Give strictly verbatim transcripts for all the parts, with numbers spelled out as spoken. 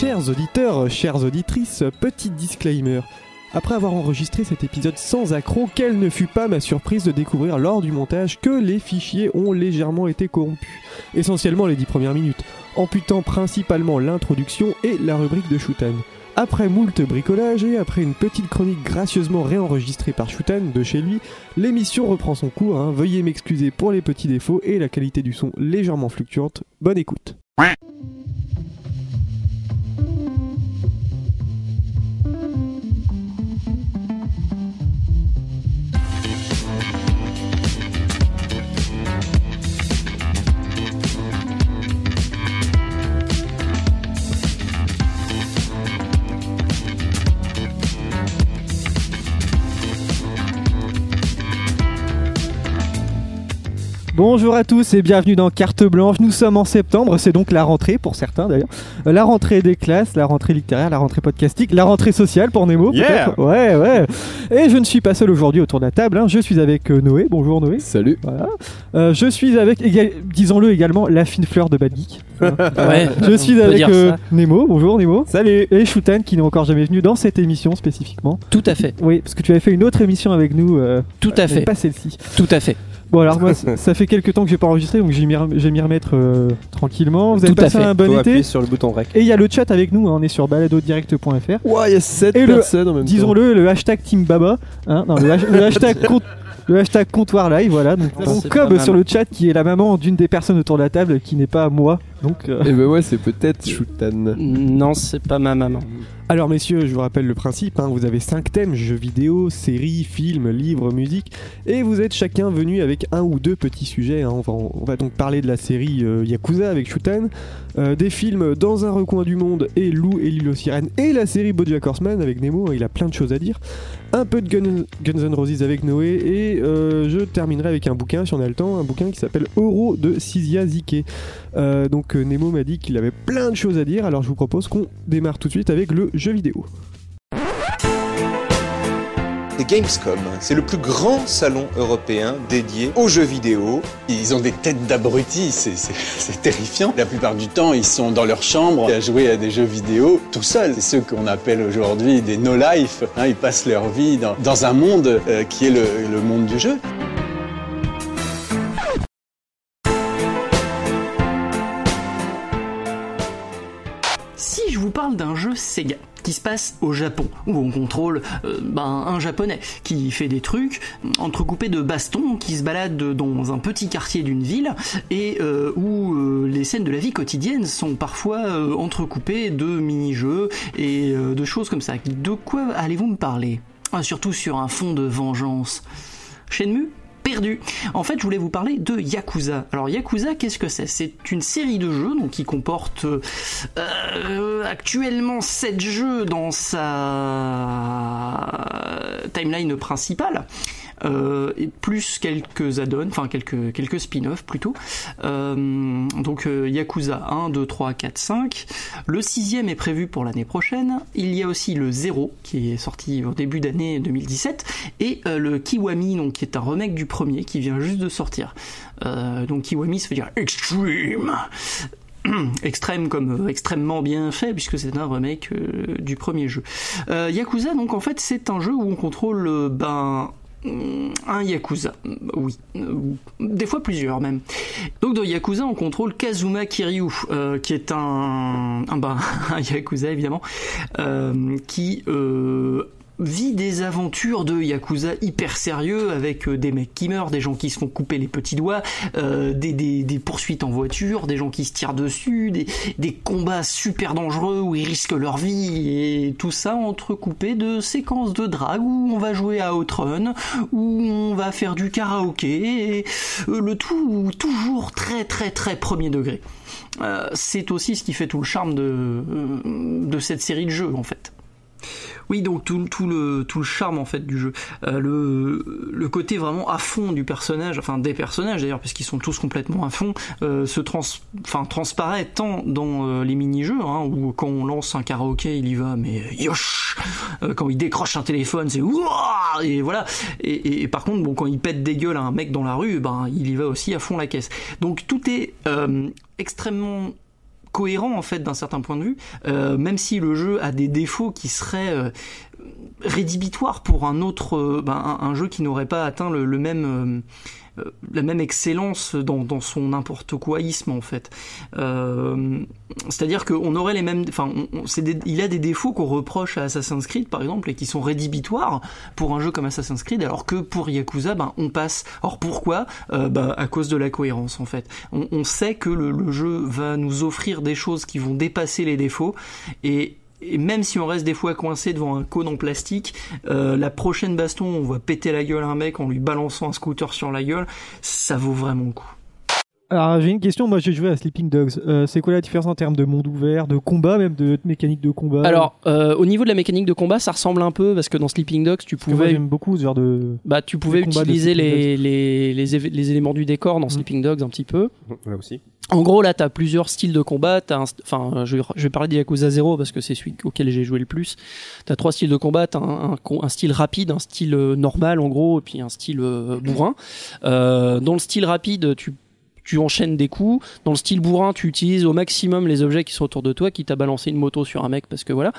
Chers auditeurs, chères auditrices, petit disclaimer. Après avoir enregistré cet épisode sans accroc, quelle ne fut pas ma surprise de découvrir lors du montage que les fichiers ont légèrement été corrompus, essentiellement les dix premières minutes, amputant principalement l'introduction et la rubrique de Shutan. Après moult bricolage et après une petite chronique gracieusement réenregistrée par Shutan de chez lui, l'émission reprend son cours, hein. Veuillez m'excuser pour les petits défauts et la qualité du son légèrement fluctuante. Bonne écoute. Bonjour à tous et bienvenue dans Carte Blanche, nous sommes en septembre, c'est donc la rentrée pour certains d'ailleurs, la rentrée des classes, la rentrée littéraire, la rentrée podcastique, la rentrée sociale pour Nemo yeah peut-être, ouais ouais, et je ne suis pas seul aujourd'hui autour de la table, hein. Je suis avec euh, Noé, bonjour Noé. Salut. Voilà. Euh, je suis avec, éga- disons-le également, la fine fleur de Bad Geek, hein. Ouais, je suis avec euh, Nemo, bonjour Nemo. Salut. Et Shutan qui n'est encore jamais venu dans cette émission spécifiquement. Tout à fait. Oui, parce que tu avais fait une autre émission avec nous, euh, Tout à euh, fait. pas celle-ci. Tout à fait. Bon alors moi ça fait quelques temps que j'ai pas enregistré donc j'ai m'y remettre euh, tranquillement. Vous avez Tout passé un bon Faut été sur le bouton rec. Et il y a le chat avec nous, hein. On est sur balado direct point f r. Ouah, wow, il y a sept et personnes le, en même disons temps. Disons-le, le hashtag Team Baba, hein, non, le, le hashtag compte. Le hashtag comptoir live, voilà. Donc, on cob sur le chat qui est la maman d'une des personnes autour de la table qui n'est pas moi. Donc, euh... Eh ben ouais, c'est peut-être Shutan. Non, c'est pas ma maman. Alors, messieurs, je vous rappelle le principe, hein, vous avez cinq thèmes, jeux vidéo, séries, films, livres, musique. Et vous êtes chacun venu avec un ou deux petits sujets, hein. On va, on va donc parler de la série euh, Yakuza avec Shutan, euh, des films Dans un recoin du monde et Lou et l'île aux sirènes, et la série Bojack Horseman avec Nemo, hein, il a plein de choses à dire. Un peu de Guns, Guns N' Roses avec Noé et euh, je terminerai avec un bouquin si on a le temps, un bouquin qui s'appelle Oro de Sizia Zike. Euh, donc euh, Nemo m'a dit qu'il avait plein de choses à dire, alors je vous propose qu'on démarre tout de suite avec le jeu vidéo. C'est Gamescom, c'est le plus grand salon européen dédié aux jeux vidéo. Ils ont des têtes d'abrutis, c'est, c'est, c'est terrifiant. La plupart du temps, ils sont dans leur chambre à jouer à des jeux vidéo tout seuls. C'est ceux qu'on appelle aujourd'hui des no-life, hein, ils passent leur vie dans, dans un monde euh, qui est le, le monde du jeu. Si je vous parle d'un jeu Sega, qui se passe au Japon, où on contrôle euh, ben, un japonais qui fait des trucs entrecoupés de bastons, qui se balade dans un petit quartier d'une ville et euh, où euh, les scènes de la vie quotidienne sont parfois euh, entrecoupées de mini-jeux et euh, de choses comme ça. De quoi allez-vous me parler ? Ah, surtout sur un fond de vengeance. Shenmue ? Perdu. En fait, je voulais vous parler de Yakuza. Alors Yakuza, qu'est-ce que c'est ? C'est une série de jeux donc, qui comporte euh, actuellement sept jeux dans sa timeline principale, euh, et plus quelques add-ons, enfin quelques, quelques spin-offs plutôt. Euh, donc euh, Yakuza un, deux, trois, quatre, cinq. Le sixième est prévu pour l'année prochaine. Il y a aussi le zéro qui est sorti au début d'année deux mille dix-sept et euh, le Kiwami donc, qui est un remake du premier qui vient juste de sortir. Euh, donc Kiwami ça veut dire extreme. Extrême comme euh, extrêmement bien fait puisque c'est un remake euh, du premier jeu. Euh, Yakuza donc en fait c'est un jeu où on contrôle euh, ben un Yakuza, oui, des fois plusieurs même. Donc dans Yakuza on contrôle Kazuma Kiryu, euh, qui est un, un, ben, un Yakuza évidemment, euh, qui euh, vit des aventures de Yakuza hyper sérieux avec des mecs qui meurent, des gens qui se font couper les petits doigts, euh, des, des, des poursuites en voiture, des gens qui se tirent dessus, des, des combats super dangereux où ils risquent leur vie et tout ça entrecoupé de séquences de drague où on va jouer à Outrun, où on va faire du karaoké et le tout toujours très très très premier degré. Euh, c'est aussi ce qui fait tout le charme de, de cette série de jeux en fait. Oui, donc tout, tout, le, tout le charme en fait du jeu, euh, le, le côté vraiment à fond du personnage, enfin des personnages d'ailleurs, parce qu'ils sont tous complètement à fond, euh, se trans, enfin transparaît tant dans euh, les mini-jeux, hein, où quand on lance un karaoké, il y va, mais yosh, euh, quand il décroche un téléphone, c'est ouah, et voilà. Et, et, et par contre, bon, quand il pète des gueules à un mec dans la rue, ben il y va aussi à fond la caisse. Donc tout est euh, extrêmement cohérent en fait d'un certain point de vue, euh, même si le jeu a des défauts qui seraient euh, rédhibitoires pour un autre euh, ben, un, un jeu qui n'aurait pas atteint le, le même euh, la même excellence dans, dans son n'importe quoisme en fait. Euh, c'est-à-dire qu'on aurait les mêmes, enfin on, on, c'est des, il a des défauts qu'on reproche à Assassin's Creed par exemple et qui sont rédhibitoires pour un jeu comme Assassin's Creed, alors que pour Yakuza ben on passe. Or pourquoi euh, ben, à cause de la cohérence en fait. On, on sait que le, le jeu va nous offrir des choses qui vont dépasser les défauts et Et même si on reste des fois coincé devant un cône en plastique, euh, la prochaine baston, on va péter la gueule à un mec en lui balançant un scooter sur la gueule, ça vaut vraiment le coup. Alors j'ai une question, moi j'ai joué à Sleeping Dogs, euh, c'est quoi la différence en termes de monde ouvert, de combat, même de, de mécanique de combat? Alors euh, au niveau de la mécanique de combat ça ressemble un peu, parce que dans Sleeping Dogs tu pouvais... Parce que moi, j'aime beaucoup ce genre de... Bah tu pouvais utiliser les, les, les, les éléments du décor dans mmh. Sleeping Dogs un petit peu. Là aussi. En gros là t'as plusieurs styles de combat, t'as un... enfin je vais, je vais parler de Yakuza zéro parce que c'est celui auquel j'ai joué le plus. T'as trois styles de combat, t'as un, un, un style rapide, un style normal en gros, et puis un style euh, bourrin. Euh, dans le style rapide tu... Tu enchaînes des coups. Dans le style bourrin, tu utilises au maximum les objets qui sont autour de toi, qui t'a balancé une moto sur un mec parce que voilà.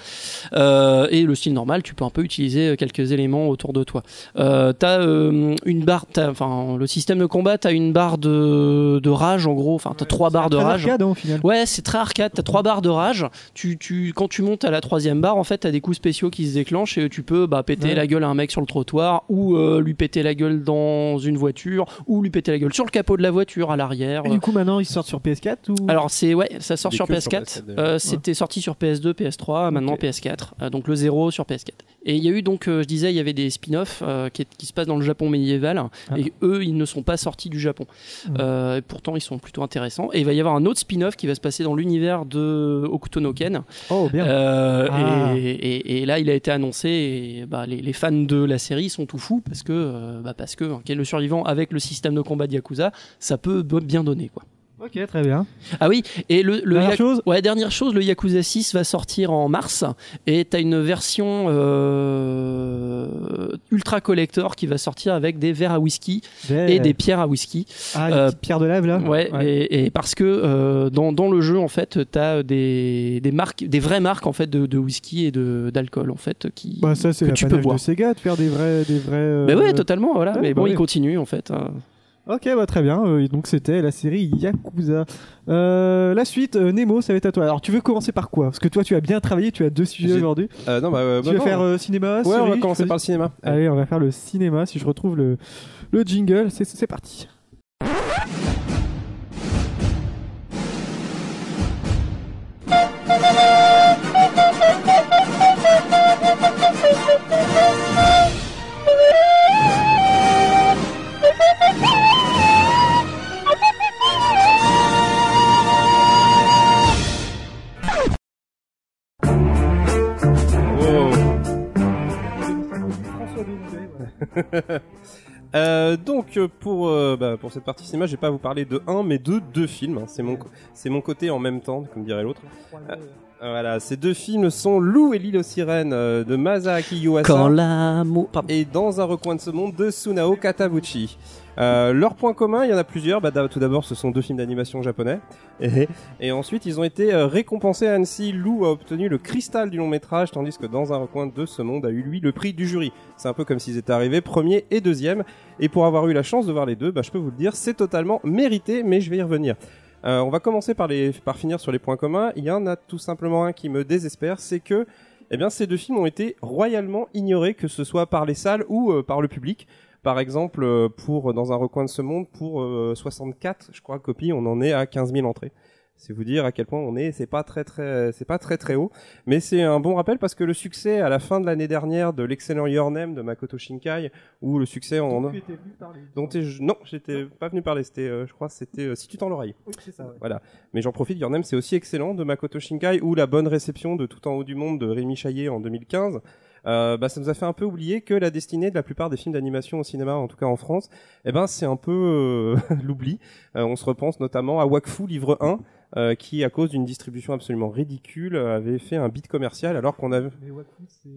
Euh, et le style normal, tu peux un peu utiliser quelques éléments autour de toi. Euh, t'as euh, une barre, enfin le système de combat, t'as une barre de, de rage en gros. Enfin, t'as ouais, trois barres de rage. Arcade, hein, au final. Ouais, c'est très arcade. T'as trois barres de rage. Tu, tu, quand tu montes à la troisième barre, en fait, t'as des coups spéciaux qui se déclenchent et tu peux bah, péter ouais. la gueule à un mec sur le trottoir ou euh, lui péter la gueule dans une voiture ou lui péter la gueule sur le capot de la voiture à l'arrière. Et du coup maintenant ils sortent sur P S quatre ou... Alors c'est ouais, ça sort sur P S quatre, sur P S quatre euh, ouais. C'était sorti sur P S deux, P S trois, maintenant okay. P S quatre, euh, donc le zéro sur P S quatre. Et il y a eu donc euh, je disais il y avait des spin-offs euh, qui, qui se passent dans le Japon médiéval ah. et eux ils ne sont pas sortis du Japon. Mmh. Euh, et pourtant ils sont plutôt intéressants et il va y avoir un autre spin-off qui va se passer dans l'univers de Hokuto no Ken. Oh bien. Euh, ah. et, et, et là il a été annoncé et bah, les, les fans de la série sont tout fous parce que euh, bah, parce que hein, le survivant avec le système de combat de Yakuza, ça peut bien donné quoi. Ok, très bien. Ah oui, et le, le dernière, Yaku... chose ouais, dernière chose, le Yakuza six va sortir en mars et t'as une version euh, ultra collector qui va sortir avec des verres à whisky des... et des pierres à whisky. Ah, euh, les petites pierres de lave là. Ouais, ouais. Et, et parce que euh, dans, dans le jeu en fait t'as des, des marques, des vraies marques en fait de, de whisky et de d'alcool en fait qui. Bah ça c'est que la tu peux boire. De Sega de faire des vrais des vrais. Euh... Mais ouais, totalement voilà. Ouais, mais bon, ouais. Il continue en fait. Hein. Ok, bah très bien. Euh, donc c'était la série Yakuza. Euh, la suite, euh, Nemo, ça va être à toi. Alors tu veux commencer par quoi? Parce que toi tu as bien travaillé, tu as deux sujets aujourd'hui. Euh, non, bah, euh, tu bah, vas non, faire euh, cinéma. Ouais, série, on va commencer par le cinéma. Allez, on va faire le cinéma. Si je retrouve le, le jingle, c'est, c'est parti. euh, donc pour euh, bah, pour cette partie cinéma, je vais pas vous parler de un mais de deux films. Hein. C'est mon c'est mon côté en même temps, comme dirait l'autre. Euh, voilà, ces deux films sont Lou et l'île aux sirènes euh, de Masaaki Yuasa Quand et Dans un recoin de ce monde de Sunao Katabuchi. Euh, leur point commun, il y en a plusieurs. Bah, tout d'abord, ce sont deux films d'animation japonais. Et, et ensuite, ils ont été euh, récompensés à Annecy. Lou a obtenu le cristal du long métrage, tandis que Dans un recoin de ce monde a eu, lui, le prix du jury. C'est un peu comme s'ils étaient arrivés premier et deuxième. Et pour avoir eu la chance de voir les deux, bah, je peux vous le dire, c'est totalement mérité, mais je vais y revenir. Euh, on va commencer par, les, par finir sur les points communs. Il y en a tout simplement un qui me désespère, c'est que eh bien, ces deux films ont été royalement ignorés, que ce soit par les salles ou euh, par le public. Par exemple, pour Dans un recoin de ce monde, pour euh, soixante-quatre, je crois, copies, on en est à quinze mille entrées. C'est vous dire à quel point on est, c'est pas très très, c'est pas très très haut, mais c'est un bon rappel parce que le succès à la fin de l'année dernière de l'excellent Your Name de Makoto Shinkai, ou le succès en, dont tu étais venu parler. Dont non, j'étais non. pas venu parler, c'était, euh, je crois, c'était euh, Si tu tends l'oreille. Oui, c'est ça. Ouais. Voilà. Mais j'en profite, Your Name, c'est aussi excellent de Makoto Shinkai ou la bonne réception de Tout en haut du monde de Rémi Chaillet en deux mille quinze. Euh, bah, ça nous a fait un peu oublier que la destinée de la plupart des films d'animation au cinéma, en tout cas en France, eh ben, c'est un peu euh, l'oubli. Euh, on se repense notamment à Wakfu, livre un, euh, qui, à cause d'une distribution absolument ridicule, avait fait un beat commercial alors qu'on avait... Mais Wakfu, c'est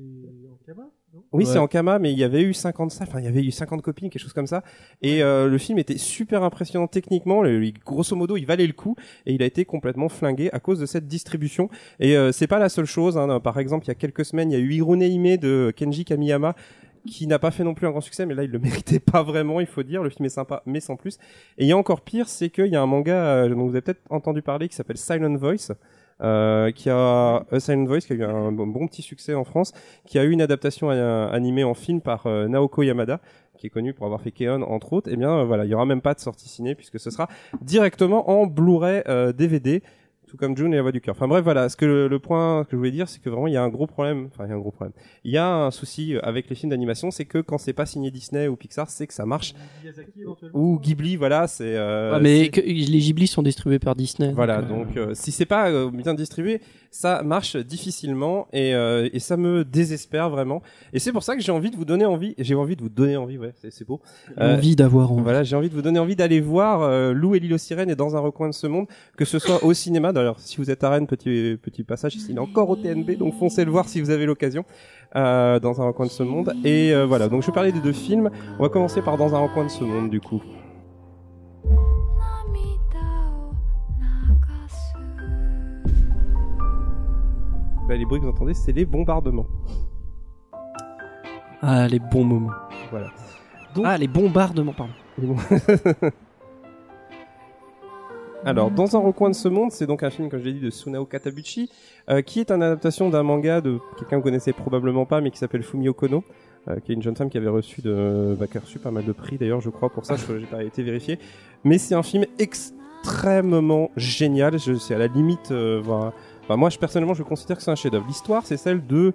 Ankama, non ? Oui, ouais. C'est Ankama, mais il y avait eu cinquante salles, enfin, il y avait eu cinquante copies, quelque chose comme ça. Et euh, le film était super impressionnant techniquement, le, grosso modo, il valait le coup, et il a été complètement flingué à cause de cette distribution. Et euh, c'est pas la seule chose, hein. Par exemple, il y a quelques semaines, il y a eu Hirune Hime de Kenji Kamiyama, qui n'a pas fait non plus un grand succès, mais là il le méritait pas vraiment, il faut dire. Le film est sympa, mais sans plus. Et il y a encore pire, c'est qu'il y a un manga euh, dont vous avez peut-être entendu parler, qui s'appelle Silent Voice, euh, qui a euh, Silent Voice, qui a eu un bon, bon petit succès en France, qui a eu une adaptation euh, animée en film par euh, Naoko Yamada, qui est connu pour avoir fait Keon entre autres. Et bien euh, voilà, il y aura même pas de sortie ciné puisque ce sera directement en Blu-ray euh, D V D. Tout comme June et la voix du cœur. Enfin bref, voilà. Ce que le, le point que je voulais dire, c'est que vraiment il y a un gros problème. Enfin, il y a un gros problème. Il y a un souci avec les films d'animation, c'est que quand c'est pas signé Disney ou Pixar, c'est que ça marche. Ou Ghibli, voilà. C'est. Euh, ah, mais c'est... Que, les Ghibli sont distribués par Disney. Voilà. Donc, euh... donc euh, si c'est pas euh, bien distribué, ça marche difficilement et euh, et ça me désespère vraiment. Et c'est pour ça que j'ai envie de vous donner envie. J'ai envie de vous donner envie. Ouais, c'est, c'est beau. Euh, envie d'avoir envie. Voilà, j'ai envie de vous donner envie d'aller voir euh, Lou et l'île aux sirènes et Dans un recoin de ce monde, que ce soit au cinéma. Alors, si vous êtes à Rennes, petit, petit passage, il est encore au T N B, donc foncez le voir si vous avez l'occasion, euh, Dans un recoin de ce monde. Et euh, voilà, donc je vais parler des deux films. On va commencer par Dans un recoin de ce monde, du coup. Bah, les bruits que vous entendez, c'est les bombardements. Ah, les bons moments. Voilà. Donc... Ah, les bombardements, pardon. Les bons... Alors, Dans un recoin de ce monde, c'est donc un film, comme je l'ai dit, de Sunao Katabuchi, euh, qui est une adaptation d'un manga de quelqu'un que vous connaissez probablement pas, mais qui s'appelle Fumiyo Kōno, euh, qui est une jeune femme qui avait reçu de, bah, qui a reçu pas mal de prix d'ailleurs, je crois, pour ça, je, j'ai pas été vérifié. Mais c'est un film extrêmement génial. Je, c'est à la limite, euh, voilà. Enfin, moi, je personnellement, je considère que c'est un chef-d'œuvre. L'histoire, c'est celle de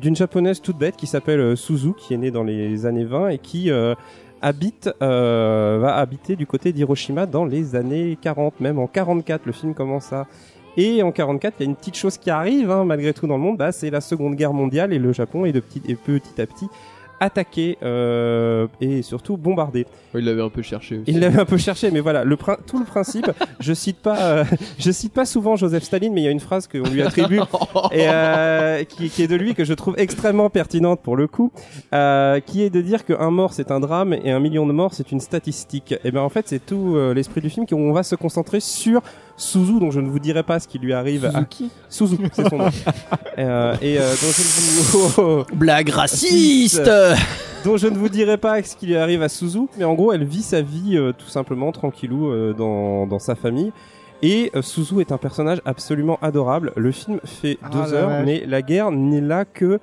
d'une japonaise toute bête qui s'appelle euh, Suzu, qui est née dans les années vingt et qui euh, habite euh, va habiter du côté d'Hiroshima dans les années quarante, même en quarante-quatre, le film commence ça. Et en quarante-quatre, il y a une petite chose qui arrive, hein, malgré tout dans le monde, bah, c'est la Seconde Guerre mondiale et le Japon est de petit, et petit à petit attaqué euh, et surtout bombardé. Il l'avait un peu cherché aussi. Il l'avait un peu cherché, mais voilà, le prin- tout le principe, je cite pas euh, je cite pas souvent Joseph Staline, mais il y a une phrase qu'on lui attribue et euh, qui, qui est de lui, que je trouve extrêmement pertinente pour le coup, euh, qui est de dire qu'un mort c'est un drame et un million de morts c'est une statistique. Et bien en fait, c'est tout euh, l'esprit du film, où on va se concentrer sur Suzu, dont je ne vous dirai pas ce qui lui arrive. Suzuki à... Suzu, c'est son nom. euh, et euh, dont je ne vous... Oh, oh. Blague raciste dont je ne vous dirai pas ce qui lui arrive à Suzu, mais en gros, elle vit sa vie euh, tout simplement, tranquillou, euh, dans, dans sa famille. Et euh, Suzu est un personnage absolument adorable. Le film fait ah deux heures, vache. Mais la guerre n'est là que...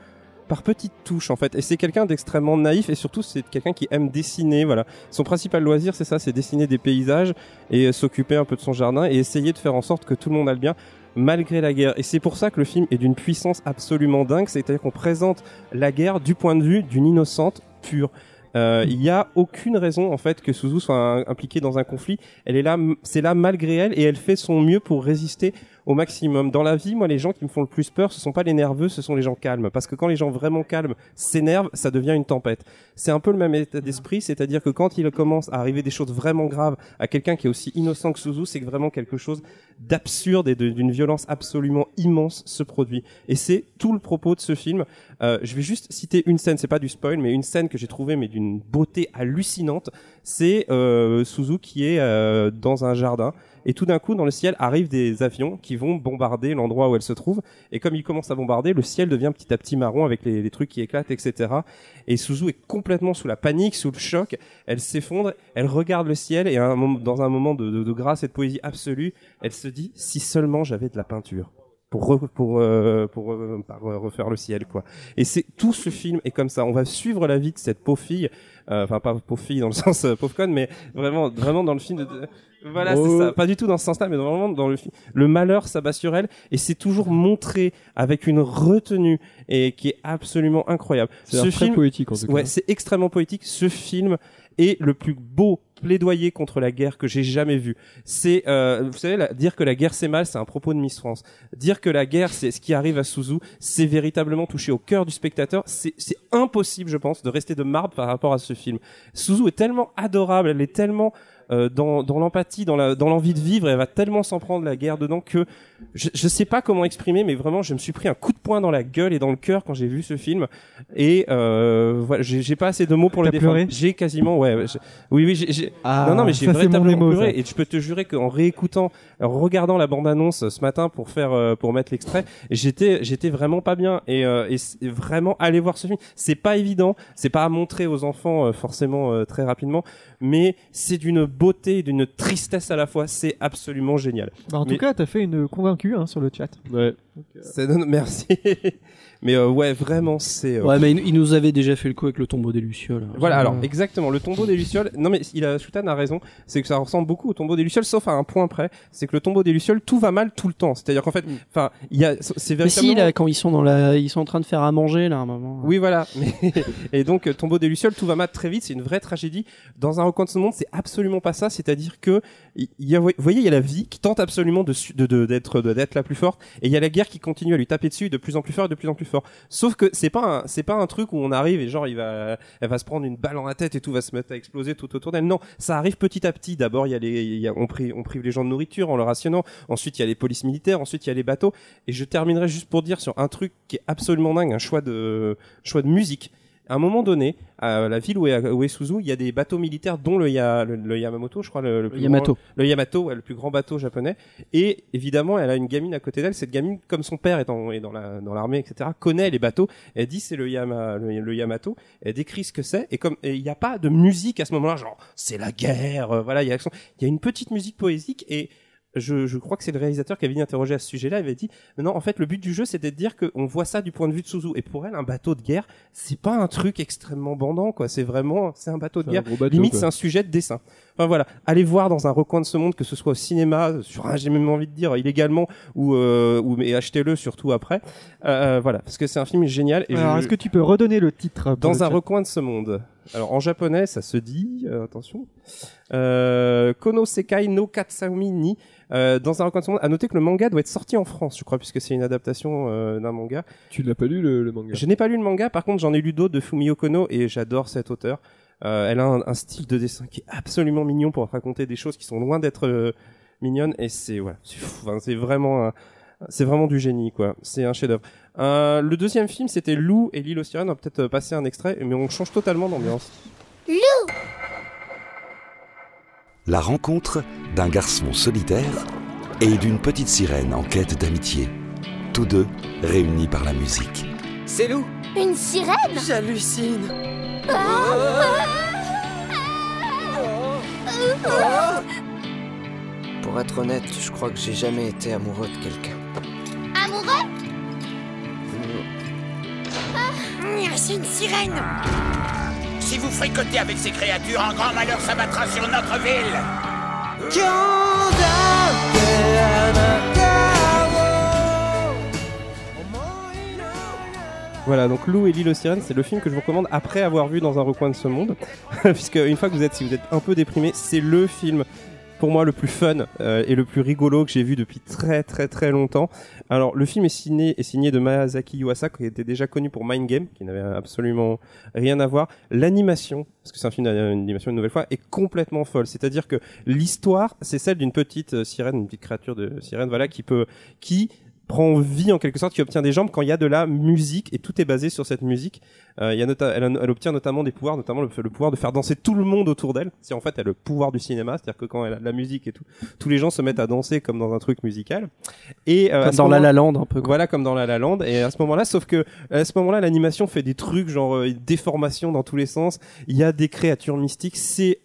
par petites touches en fait, et c'est quelqu'un d'extrêmement naïf, et surtout c'est quelqu'un qui aime dessiner. Voilà, son principal loisir c'est ça, c'est dessiner des paysages et euh, s'occuper un peu de son jardin et essayer de faire en sorte que tout le monde aille bien malgré la guerre. Et c'est pour ça que le film est d'une puissance absolument dingue, c'est-à-dire qu'on présente la guerre du point de vue d'une innocente pure. Euh, il y a aucune raison en fait que Suzu soit un, impliquée dans un conflit. Elle est là, c'est là malgré elle, et elle fait son mieux pour résister au maximum. Dans la vie, moi, les gens qui me font le plus peur, ce sont pas les nerveux, ce sont les gens calmes. Parce que quand les gens vraiment calmes s'énervent, ça devient une tempête. C'est un peu le même état d'esprit, c'est-à-dire que quand il commence à arriver des choses vraiment graves à quelqu'un qui est aussi innocent que Suzu, c'est que vraiment quelque chose d'absurde et de, d'une violence absolument immense se produit. Et c'est tout le propos de ce film. Euh, je vais juste citer une scène, c'est pas du spoil, mais une scène que j'ai trouvée, mais d'une une beauté hallucinante, c'est euh, Suzu qui est euh, dans un jardin, et tout d'un coup dans le ciel arrivent des avions qui vont bombarder l'endroit où elle se trouve, et comme ils commencent à bombarder, le ciel devient petit à petit marron avec les, les trucs qui éclatent, et cetera. Et Suzu est complètement sous la panique, sous le choc, elle s'effondre, elle regarde le ciel, et un, dans un moment de, de, de grâce et de poésie absolue, elle se dit « si seulement j'avais de la peinture ». pour re, pour euh, pour euh, refaire le ciel quoi. Et c'est tout ce film est comme ça, on va suivre la vie de cette pauvre fille, enfin euh, pas pauvre fille dans le sens euh, pauvre conne, mais vraiment vraiment dans le film de, de... Voilà, oh. C'est ça. Pas du tout dans ce sens-là, mais vraiment dans le film. Le malheur s'abat sur elle, et c'est toujours montré avec une retenue et qui est absolument incroyable. C'est ce film, très poétique en tout cas. Ouais, c'est extrêmement poétique. Ce film est le plus beau plaidoyer contre la guerre que j'ai jamais vu. C'est, euh, vous savez, la, dire que la guerre c'est mal, c'est un propos de Miss France. Dire que la guerre c'est ce qui arrive à Suzu, c'est véritablement toucher au cœur du spectateur. C'est, c'est impossible, je pense, de rester de marbre par rapport à ce film. Suzu est tellement adorable, elle est tellement euh, dans, dans l'empathie, dans, la, dans l'envie de vivre, elle va tellement s'en prendre la guerre dedans que je, je sais pas comment exprimer, mais vraiment je me suis pris un coup de poing dans la gueule et dans le cœur quand j'ai vu ce film, et euh, voilà, j'ai, j'ai pas assez de mots pour T'as le défendre. J'ai quasiment, ouais, j'ai, oui oui, j'ai, j'ai ah, non non mais j'ai véritablement Nemo, pleuré, ça. Et je peux te jurer qu'en réécoutant, en regardant la bande-annonce ce matin pour faire, euh, pour mettre l'extrait, j'étais, j'étais vraiment pas bien, et, euh, et vraiment aller voir ce film, c'est pas évident, c'est pas à montrer aux enfants euh, forcément euh, très rapidement, mais c'est d'une beauté, d'une tristesse à la fois, c'est absolument génial. Bah en mais... tout cas, t'as fait une convaincue hein, sur le chat. Ouais. Donc, euh... Ça donne... Merci. Mais euh, ouais, vraiment, c'est. Euh... Ouais, mais il nous avait déjà fait le coup avec le tombeau des Lucioles. Hein. Voilà, alors exactement, le tombeau des Lucioles. Non mais il a, Shutan a raison, c'est que ça ressemble beaucoup au tombeau des Lucioles, sauf à un point près, c'est que le tombeau des Lucioles, tout va mal tout le temps. C'est-à-dire qu'en fait, enfin, il y a, c'est véritablement. Mais si là, quand ils sont dans la, ils sont en train de faire à manger là, à un moment. Oui, voilà. Et donc, tombeau des Lucioles, tout va mal très vite. C'est une vraie tragédie. Dans un recoin de ce monde, c'est absolument pas ça. C'est-à-dire que, il y a, vous voyez, il y a la vie qui tente absolument de, de, de d'être, de, d'être la plus forte, et il y a la guerre qui continue à lui taper dessus de plus en plus fort, de plus en plus fort. Sauf que c'est pas un, c'est pas un truc où on arrive et genre il va, elle va se prendre une balle dans la tête et tout va se mettre à exploser tout autour d'elle. Non, ça arrive petit à petit. D'abord il y a les, il y a, on prive, on prive les gens de nourriture en leur rationnant. Ensuite il y a les polices militaires. Ensuite il y a les bateaux. Et je terminerai juste pour dire sur un truc qui est absolument dingue, un choix de, choix de musique. À un moment donné, à la ville où est, où est Suzu, il y a des bateaux militaires, dont le, ya, le, le Yamamoto, je crois, le, le plus Yamato. Grand, le Yamato, ouais, le plus grand bateau japonais. Et évidemment, elle a une gamine à côté d'elle. Cette gamine, comme son père est dans, est dans, la, dans l'armée, et cetera, connaît les bateaux. Elle dit c'est le, Yama, le, le Yamato. Elle décrit ce que c'est. Et comme il n'y a pas de musique à ce moment-là, genre c'est la guerre, euh, voilà, il y a l'action. Il y a une petite musique poésique et Je, je crois que c'est le réalisateur qui avait été interrogé à ce sujet-là. Il avait dit non, en fait, le but du jeu, c'était de dire qu'on voit ça du point de vue de Suzu. Et pour elle, un bateau de guerre, c'est pas un truc extrêmement bandant, quoi. C'est vraiment, c'est un bateau de c'est guerre. Bateau, Limite, quoi. C'est un sujet de dessin. Enfin voilà, allez voir Dans un recoin de ce monde, que ce soit au cinéma, sur un, j'ai même envie de dire illégalement, ou euh, ou mais achetez-le surtout après. Euh, voilà, parce que c'est un film génial. Et Alors, je... est-ce que tu peux redonner le titre Dans le un chat. Recoin de ce monde. Alors en japonais, ça se dit, euh, attention, euh, Kono Sekai no Katsumi ni. Euh, dans un recoin de ce monde, à noter que le manga doit être sorti en France, je crois, puisque c'est une adaptation euh, d'un manga. Tu l'as pas lu le, le manga? Je n'ai pas lu le manga, par contre j'en ai lu d'autres de Fumiyo Kōno et j'adore cette auteure. Euh, elle a un, un style de dessin qui est absolument mignon pour raconter des choses qui sont loin d'être euh, mignonnes, et c'est voilà, c'est, pff, enfin, c'est vraiment un, c'est vraiment du génie, quoi. C'est un chef-d'œuvre. Euh, le deuxième film, c'était Lou et l'île aux sirènes. On va peut-être passer un extrait, mais on change totalement d'ambiance. Lou. La rencontre d'un garçon solitaire et d'une petite sirène en quête d'amitié. Tous deux réunis par la musique. C'est Lou. Une sirène ? J'hallucine. Ah ah ah. Pour être honnête, je crois que j'ai jamais été amoureux de quelqu'un. Amoureux ? Ah, c'est une sirène. Si vous fricotez avec ces créatures, un grand malheur s'abattra sur notre ville. Voilà, donc Lou et l'île aux sirènes, c'est le film que je vous recommande après avoir vu Dans un recoin de ce monde, puisque une fois que vous êtes, si vous êtes un peu déprimé, c'est le film pour moi le plus fun euh, et le plus rigolo que j'ai vu depuis très très très longtemps. Alors le film est signé, est signé de Masaaki Yuasa, qui était déjà connu pour Mind Game, qui n'avait absolument rien à voir. L'animation, parce que c'est un film d'animation une nouvelle fois, est complètement folle. C'est-à-dire que l'histoire, c'est celle d'une petite sirène, une petite créature de sirène, voilà, qui peut, qui prend vie en quelque sorte, qui obtient des jambes quand il y a de la musique, et tout est basé sur cette musique. Euh, il y a nota- elle, elle obtient notamment des pouvoirs, notamment le, le pouvoir de faire danser tout le monde autour d'elle. C'est en fait elle a le pouvoir du cinéma, c'est-à-dire que quand elle a de la musique et tout, tous les gens se mettent à danser comme dans un truc musical. Et euh, comme dans La La Land un peu. Quoi. Voilà, comme dans La La Land. Et à ce moment-là, sauf que à ce moment-là, l'animation fait des trucs genre euh, déformations dans tous les sens. Il y a des créatures mystiques. C'est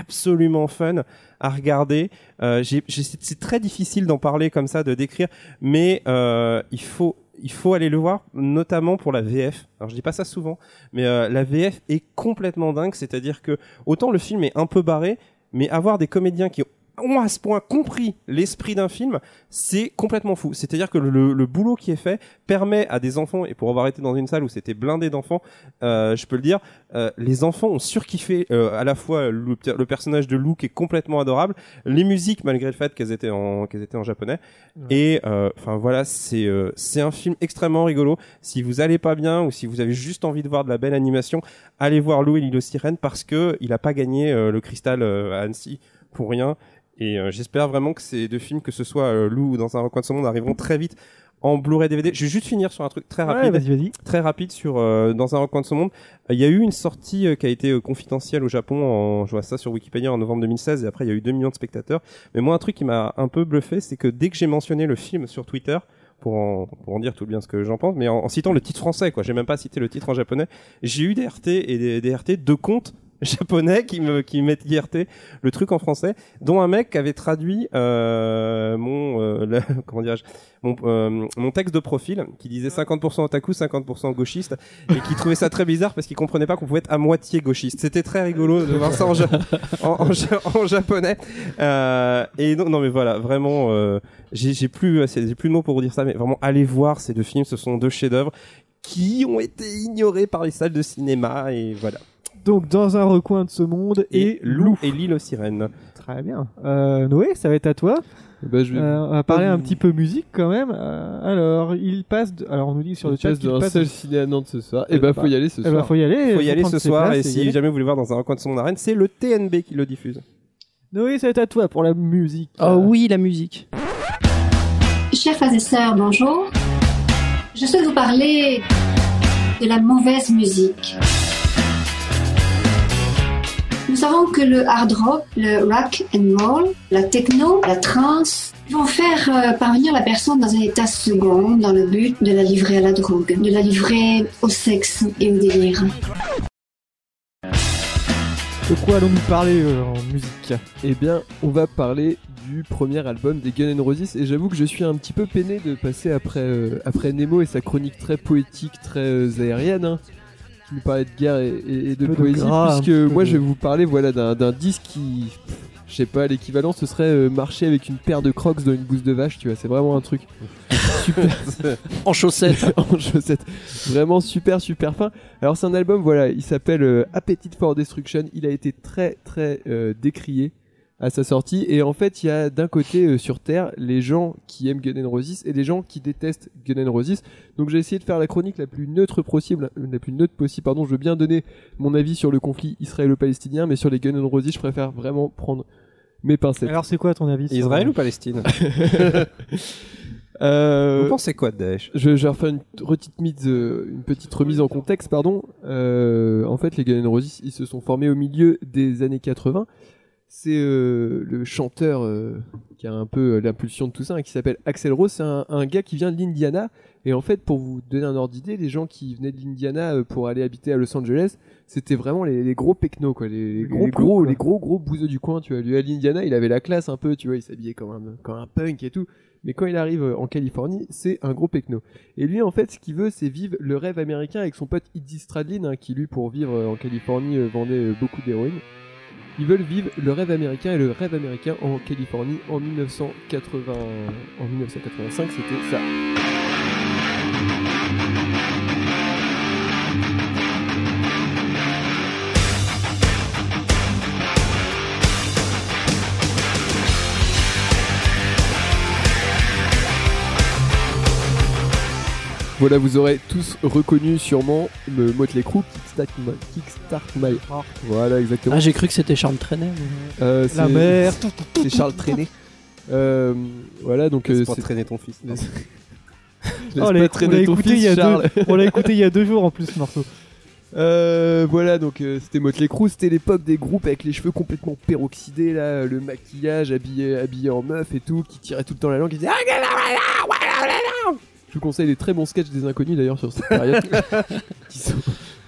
absolument fun à regarder. Euh, j'ai, j'ai, c'est très difficile d'en parler comme ça, de décrire, mais euh, il faut il faut aller le voir, notamment pour la V F. Alors je dis pas ça souvent, mais euh, la V F est complètement dingue. C'est-à-dire que autant le film est un peu barré, mais avoir des comédiens qui ont à ce point compris l'esprit d'un film, c'est complètement fou. C'est-à-dire que le, le boulot qui est fait permet à des enfants, et pour avoir été dans une salle où c'était blindé d'enfants, euh, je peux le dire, euh, les enfants ont surkiffé euh, à la fois le, le personnage de Lou qui est complètement adorable, les musiques malgré le fait qu'elles étaient en, qu'elles étaient en japonais, ouais. Et enfin euh, voilà, c'est euh, c'est un film extrêmement rigolo. Si vous allez pas bien ou si vous avez juste envie de voir de la belle animation, allez voir Lou et l'île aux sirènes, parce que il a pas gagné euh, le cristal euh, à Annecy. pour rien. Et euh, j'espère vraiment que ces deux films, que ce soit euh, Lou ou Dans un recoin de ce monde, arriveront très vite en Blu-ray D V D. Je vais juste finir sur un truc très rapide. Ouais, vas-y, vas-y. Très rapide sur euh, Dans un recoin de ce monde. Il euh, y a eu une sortie euh, qui a été euh, confidentielle au Japon. En, je vois ça sur Wikipédia en novembre deux mille seize. Et après, il y a eu deux millions de spectateurs. Mais moi, un truc qui m'a un peu bluffé, c'est que dès que j'ai mentionné le film sur Twitter, pour en, pour en dire tout le bien ce que j'en pense, mais en, en citant le titre français, quoi. J'ai même pas cité le titre en japonais. J'ai eu des R T et des, des R T de comptes japonais qui me qui mettent I R T le truc en français, dont un mec avait traduit euh, mon euh, le, comment dirais-je mon euh, mon texte de profil qui disait cinquante pour cent otaku, cinquante pour cent gauchiste, et qui trouvait ça très bizarre parce qu'il comprenait pas qu'on pouvait être à moitié gauchiste. C'était très rigolo de voir ça en ja- en, en, en japonais. Euh, et non non mais voilà, vraiment euh, j'ai j'ai plus j'ai plus de mots pour vous dire ça, mais vraiment allez voir ces deux films, ce sont deux chefs-d'œuvre qui ont été ignorés par les salles de cinéma, et voilà. Donc, Dans un recoin de ce monde et, et Lou et l'île aux sirènes. Très bien. Euh, Noé, ça va être à toi. Bah, je vais euh, on va parler un petit peu musique quand même. Euh, alors, il passe. De... Alors, on nous dit sur il le chat qu'il passe seul ciné à Nantes ce soir. Et, et bah, bah, faut y aller ce soir. Et bah, faut y aller. Faut y aller ce soir. Et si jamais vous voulez voir Dans un recoin de ce monde arène, c'est le T N B qui le diffuse. Noé, ça va être à toi pour la musique. Oh euh... oui, la musique. Chers frères et sœurs, bonjour. Je souhaite vous parler de la mauvaise musique. Nous savons que le hard rock, le rock and roll, la techno, la trance vont faire euh, parvenir la personne dans un état second dans le but de la livrer à la drogue, de la livrer au sexe et au délire. De quoi allons-nous parler euh, en musique ? Eh bien, on va parler du premier album des Guns N' Roses, et j'avoue que je suis un petit peu peiné de passer après, euh, après Nemo et sa chronique très poétique, très euh, aérienne, hein. Qui nous parlait de guerre et, et, et de poésie, de gras, puisque moi de... je vais vous parler voilà, d'un, d'un disque qui, je sais pas, l'équivalent ce serait euh, marcher avec une paire de crocs dans une bouse de vache, tu vois, c'est vraiment un truc super. En chaussettes. En chaussettes. Vraiment super, super fin. Alors c'est un album, voilà, il s'appelle euh, Appetite for Destruction, il a été très, très euh, décrié à sa sortie, et en fait il y a d'un côté euh, sur Terre les gens qui aiment Guns N' Roses et les gens qui détestent Guns N' Roses. Donc j'ai essayé de faire la chronique la plus neutre possible, la plus neutre possible. Pardon, je veux bien donner mon avis sur le conflit israélo-palestinien, mais sur les Guns N' Roses, je préfère vraiment prendre mes pincettes. Alors c'est quoi ton avis sur Israël ou Palestine? euh, Vous pensez quoi de Daesh? Je vais refaire une petite mise, une petite remise en contexte, pardon. Euh, en fait, les Guns N' Roses, ils se sont formés au milieu des années quatre-vingts. C'est euh, le chanteur euh, qui a un peu euh, l'impulsion de tout ça, hein, qui s'appelle Axel Rose. C'est un, un gars qui vient de l'Indiana. Et en fait, pour vous donner un ordre d'idée, les gens qui venaient de l'Indiana euh, pour aller habiter à Los Angeles, c'était vraiment les, les gros pecnos, quoi, les, les, les gros, gros, quoi. les gros, gros bouseux du coin. Tu vois, lui à l'Indiana, il avait la classe un peu, tu vois, il s'habillait comme un, comme un punk et tout. Mais quand il arrive en Californie, c'est un gros pecno. Et lui, en fait, ce qu'il veut, c'est vivre le rêve américain avec son pote Izzy Stradlin, hein, qui lui, pour vivre en Californie, euh, vendait euh, beaucoup d'héroïne. Ils veulent vivre le rêve américain, et le rêve américain en Californie en mille neuf cent quatre-vingts en mille neuf cent quatre-vingt-cinq, c'était ça. Voilà, vous aurez tous reconnu sûrement le Motley Crue, Kickstart My, Kickstart My Heart. Voilà, exactement. Ah, j'ai cru que c'était Charles Trenet. Mais... Euh, la mère. C'est Charles Trenet. Euh, voilà, donc. Laisse euh, pas c'est... traîner ton fils. Laisse... Laisse oh, pas traîner ton fils, Charles. Deux... On l'a écouté il y a deux jours en plus, ce morceau. Euh, voilà, donc euh, c'était Motley Crue, c'était l'époque des groupes avec les cheveux complètement peroxydés, là, le maquillage, habillé, habillé en meuf et tout, qui tirait tout le temps la langue, qui disait. Je vous conseille les très bons sketchs des Inconnus d'ailleurs sur cette période qui sont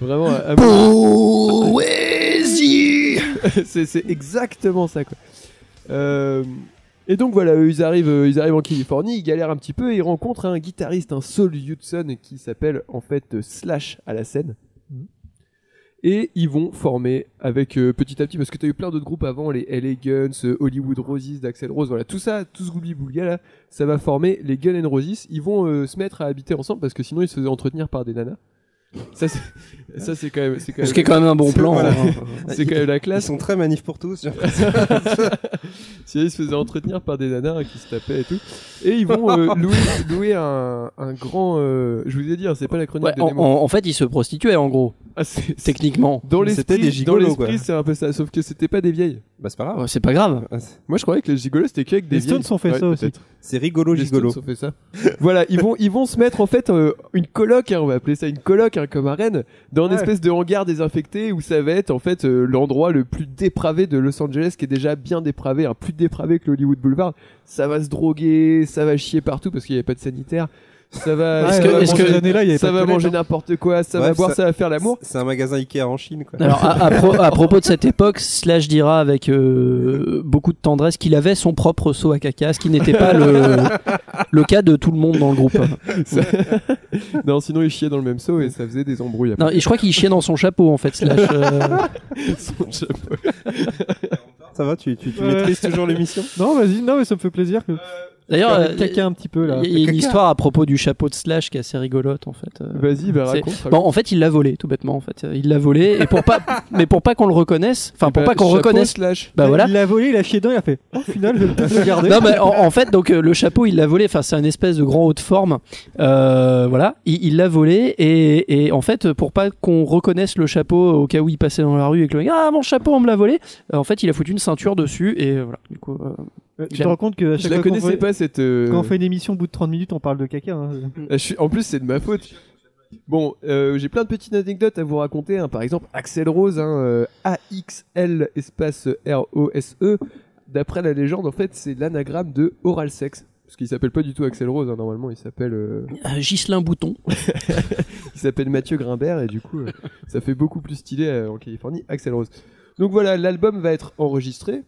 vraiment à... Poésie. c'est, c'est exactement ça quoi. Euh... Et donc voilà, eux, ils arrivent, ils arrivent en Californie, ils galèrent un petit peu et ils rencontrent un guitariste, un Saul Hudson qui s'appelle en fait Slash à la scène. Et ils vont former avec euh, petit à petit, parce que t'as eu plein d'autres groupes avant, les L A Guns, euh, Hollywood Roses d'Axel Rose, voilà, tout ça, tout ce goubi-boulga là, ça va former les Guns N' Roses. Ils vont euh, se mettre à habiter ensemble parce que sinon ils se faisaient entretenir par des nanas. Ça c'est, ça, c'est quand même... C'est quand même... Ce qui est quand même un bon plan. C'est, voilà. C'est quand même la classe. Ils sont très manifs pour tous, j'ai l'impression. Si ils se faisaient entretenir par des nanas qui se tapaient et tout. Et ils vont euh, louer, louer un, un grand. Euh, je vous ai dit, c'est pas la chronique ouais, de Nemo. En, en fait, ils se prostituaient en gros. Ah, c'est, techniquement. Dans l'esprit, des gigolos, dans l'esprit c'est un peu ça. Sauf que c'était pas des vieilles. Bah, c'est pas grave. Ouais, c'est pas grave. Moi, je croyais que les gigolos c'était que avec des vieilles. Les Stones ont fait ouais, ça aussi. C'est rigolo, les gigolo. Les Stones ont fait ça. Voilà, ils vont, ils vont se mettre en fait euh, une coloc, hein, on va appeler ça une coloc, hein, comme à Rennes, dans ouais. une espèce de hangar désinfecté où ça va être en fait euh, l'endroit le plus dépravé de Los Angeles, qui est déjà bien dépravé, hein, plus dépravé que l'Hollywood Boulevard. Ça va se droguer, ça va chier partout parce qu'il n'y avait pas de sanitaire. Ça va, ouais, que, ça va manger, là, ça va manger n'importe quoi, ça ouais, va boire, ça, ça va faire l'amour. C'est un magasin Ikea en Chine, quoi. Alors, à, à, pro, à propos de cette époque, Slash dira avec euh, beaucoup de tendresse qu'il avait son propre seau à caca, ce qui n'était pas le, le cas de tout le monde dans le groupe. Ça... Non, sinon il chiait dans le même seau et ça faisait des embrouilles. Non, et je crois qu'il chiait dans son chapeau en fait, Slash. Euh... Son chapeau. Ça va, tu, tu, tu ouais. maîtrises toujours l'émission ? Non, vas-y, non, mais ça me fait plaisir que. Euh... D'ailleurs, euh, caca un petit peu là. Il y a une caca. histoire à propos du chapeau de Slash qui est assez rigolote en fait. Euh, Vas-y, bah, raconte, raconte. Bon, en fait, il l'a volé, tout bêtement en fait. Il l'a volé et pour pas, mais pour pas qu'on le reconnaisse, enfin pour bah, pas qu'on reconnaisse Slash. Bah voilà. Il l'a volé, il a chié dedans, il a fait. Au final, je vais peut-être le garder. Non, mais en, en fait, donc euh, le chapeau, il l'a volé. Enfin, c'est une espèce de grand haut de forme. Euh, voilà, il, il l'a volé et, et en fait, pour pas qu'on reconnaisse le chapeau au cas où il passait dans la rue et que le ah mon chapeau, on me l'a volé. Euh, en fait, il a foutu une ceinture dessus et euh, voilà. Du coup. Euh, Tu te rends compte que à chaque je la fois connaissais fait, pas cette euh... quand on fait une émission au bout de trente minutes on parle de caca. Hein. Je suis... En plus c'est de ma faute. Bon, euh, j'ai plein de petites anecdotes à vous raconter. Hein. Par exemple, Axel Rose, hein, euh, A X L espace R O S E. D'après la légende, en fait, c'est l'anagramme de oral sex. Parce qu'il s'appelle pas du tout Axel Rose, hein, normalement il s'appelle... Euh... Ghislain Bouton. Il s'appelle Mathieu Grimbert et du coup euh, ça fait beaucoup plus stylé euh, en Californie, Axel Rose. Donc voilà, l'album va être enregistré.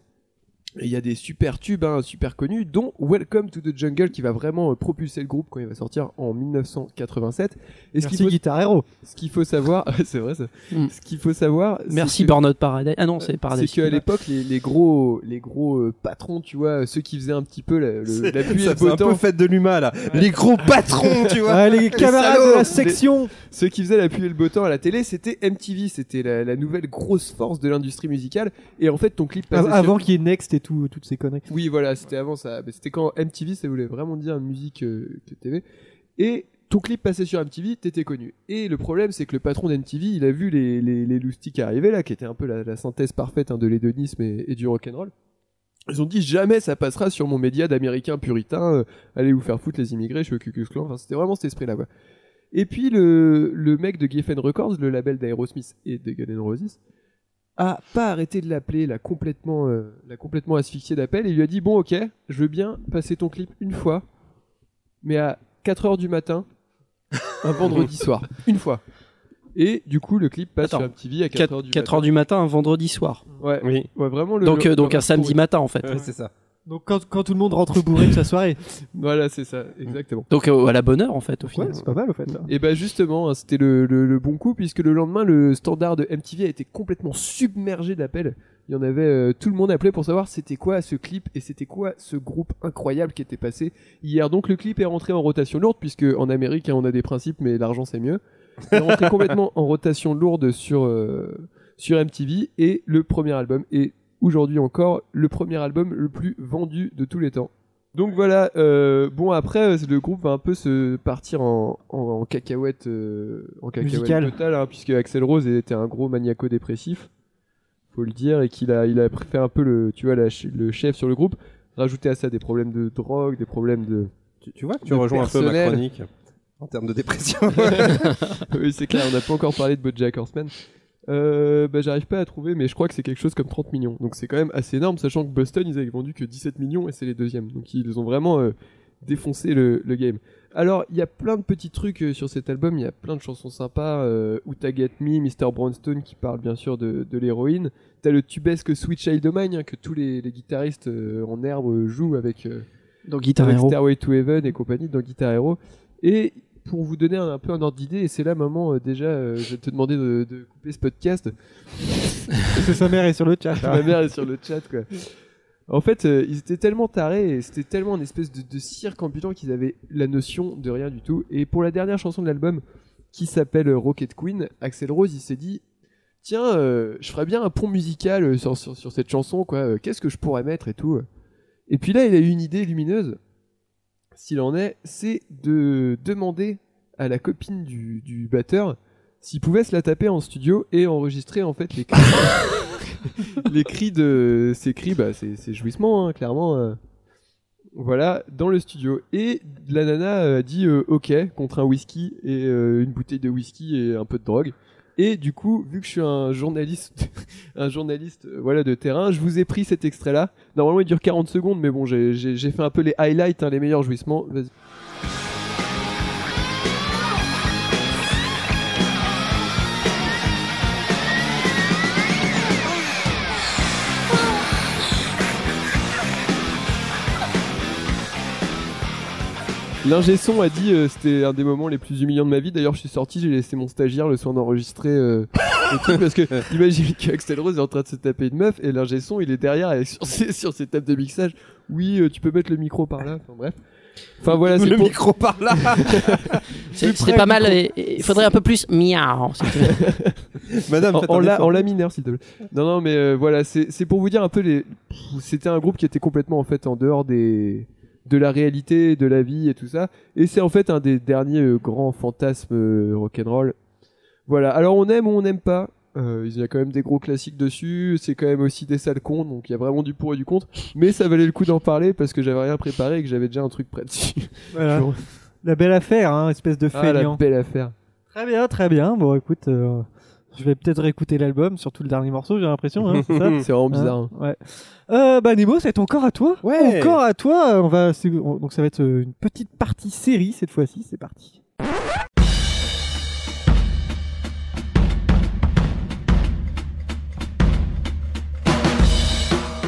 Il y a des super tubes, hein, super connus, dont Welcome to the Jungle qui va vraiment euh, propulser le groupe quand il va sortir en dix-neuf cent quatre-vingt-sept. Et ce Merci faut... Guitar Hero. Ce qu'il faut savoir, c'est vrai ça. Mm. Ce qu'il faut savoir. Merci Burnout que... Paradise. Ah non, c'est Paradise. C'est qu'à l'époque, les, les gros, les gros euh, patrons, tu vois, ceux qui faisaient un petit peu la, le, la pluie et le beau temps. C'est un peu fête de l'humain là. Ouais. Les gros patrons, tu vois. Ah, les, les camarades salauds, de la section. Les... Ceux qui faisaient la pluie et le beau temps à la télé, c'était M T V, c'était la, la nouvelle grosse force de l'industrie musicale. Et en fait, ton clip passait avant sur... qu'il y ait Next. Et tout, toutes ces conneries. Oui, voilà, c'était avant ça. Mais c'était quand M T V, ça voulait vraiment dire musique euh, T V. Et ton clip passait sur M T V, t'étais connu. Et le problème, c'est que le patron d'M T V, il a vu les, les, les loustiques arriver là, qui était un peu la, la synthèse parfaite hein, de l'hédonisme et, et du rock'n'roll. Ils ont dit jamais ça passera sur mon média d'américain puritain. Euh, allez vous faire foutre les immigrés, je suis au Ku Klux Klan. Enfin, c'était vraiment cet esprit-là. Quoi. Et puis le, le mec de Geffen Records, le label d'Aerosmith et de Guns N' Roses. A pas arrêté de l'appeler, l'a complètement, euh, l'a complètement asphyxié d'appel et il lui a dit bon ok, je veux bien passer ton clip une fois, mais à quatre heures du matin, un vendredi soir, une fois. Et du coup le clip passe Attends, sur M T V à quatre heures du, quatre heures du matin, un vendredi soir. Ouais. Oui. Ouais vraiment le. Donc le, euh, donc un samedi matin en fait. Ouais, ouais. C'est ça. Donc quand, quand tout le monde rentre bourré de sa soirée. Voilà, c'est ça, exactement. Donc euh, à la bonne heure en fait, au final. Ouais, c'est pas mal, au fait. Là. Et bah justement, c'était le, le, le bon coup, puisque le lendemain, le standard de M T V a été complètement submergé d'appels. Il y en avait, euh, tout le monde appelait pour savoir c'était quoi ce clip et c'était quoi ce groupe incroyable qui était passé hier. Donc le clip est rentré en rotation lourde, puisque en Amérique, hein, on a des principes, mais l'argent c'est mieux. Il est rentré complètement en rotation lourde sur, euh, sur M T V et le premier album est... Aujourd'hui encore, le premier album le plus vendu de tous les temps. Donc voilà, euh, bon après, le groupe va un peu se partir en, en, en cacahuète, euh, en cacahuète totale, hein, puisque Axel Rose était un gros maniaco-dépressif, faut le dire, et qu'il a, il a fait un peu le, tu vois, la, le chef sur le groupe, rajouter à ça des problèmes de drogue, des problèmes de... Tu, tu vois que tu rejoins un peu ma chronique en termes de dépression. Oui, c'est clair, on n'a pas encore parlé de Bojack Horseman. Euh, bah, j'arrive pas à trouver, mais je crois que c'est quelque chose comme trente millions. Donc c'est quand même assez énorme, sachant que Boston, ils avaient vendu que dix-sept millions et c'est les deuxièmes. Donc ils ont vraiment euh, défoncé le, le game. Alors, il y a plein de petits trucs euh, sur cet album, il y a plein de chansons sympas. Euh, Uta Get Me, mister Brownstone qui parle bien sûr de, de l'héroïne. T'as le tubesque Sweet Child O' Mine hein, que tous les, les guitaristes euh, en herbe euh, jouent avec, euh, dans Guitar avec Hero. Stairway to Heaven et compagnie dans Guitar Hero. Et... pour vous donner un, un peu un ordre d'idée, et c'est là, maman, euh, déjà, euh, je vais te demander de, de couper ce podcast. Parce que sa mère est sur le chat. Ma mère est sur le chat, quoi. En fait, euh, ils étaient tellement tarés, et c'était tellement une espèce de, de cirque ambulant qu'ils avaient la notion de rien du tout. Et pour la dernière chanson de l'album, qui s'appelle Rocket Queen, Axel Rose, il s'est dit, tiens, euh, je ferais bien un pont musical sur, sur, sur cette chanson, quoi. Qu'est-ce que je pourrais mettre et tout. Et puis là, il a eu une idée lumineuse, s'il en est, c'est de demander à la copine du, du batteur s'il pouvait se la taper en studio et enregistrer en fait les cris, les cris de ces cris, bah c'est, c'est jouissement hein, clairement. Euh, voilà, dans le studio. Et la nana a dit euh, ok contre un whisky et euh, une bouteille de whisky et un peu de drogue. Et du coup, vu que je suis un journaliste, un journaliste, voilà, de terrain, je vous ai pris cet extrait-là. Normalement, il dure quarante secondes, mais bon, j'ai, j'ai, j'ai fait un peu les highlights, hein, les meilleurs jouissements. Vas-y. L'ingé son a dit euh, c'était un des moments les plus humiliants de ma vie. D'ailleurs, je suis sorti, j'ai laissé mon stagiaire le soin d'enregistrer euh, le truc parce que imagine qu'Axel Rose est en train de se taper une meuf et l'ingé son il est derrière avec sur ses sur ses tables de mixage. Oui, euh, tu peux mettre le micro par là. Enfin bref. Enfin voilà, c'est le pour... micro par là. c'est, c'est pas mal. Il euh, faudrait un peu plus miaou. Madame, en, en, la, en la mineur s'il te plaît. Non non, mais euh, voilà, c'est c'est pour vous dire un peu les. C'était un groupe qui était complètement en fait en dehors des. De la réalité, de la vie et tout ça. Et c'est en fait un des derniers euh, grands fantasmes euh, rock'n'roll. Voilà. Alors on aime ou on n'aime pas. Euh, il y a quand même des gros classiques dessus. C'est quand même aussi des sales cons. Donc il y a vraiment du pour et du contre. Mais ça valait le coup d'en parler parce que j'avais rien préparé et que j'avais déjà un truc prêt dessus. Voilà. Genre... La belle affaire, hein, espèce de fainéant. Ah, la belle affaire. Très bien, très bien. Bon, écoute... Euh... Je vais peut-être réécouter l'album, surtout le dernier morceau, j'ai l'impression. Hein, c'est, ça c'est vraiment bizarre. Hein, ouais. Euh, bah Nemo, ça va être encore à toi. Ouais. Encore à toi. On va, c'est, on, donc ça va être une petite partie série cette fois-ci. C'est parti.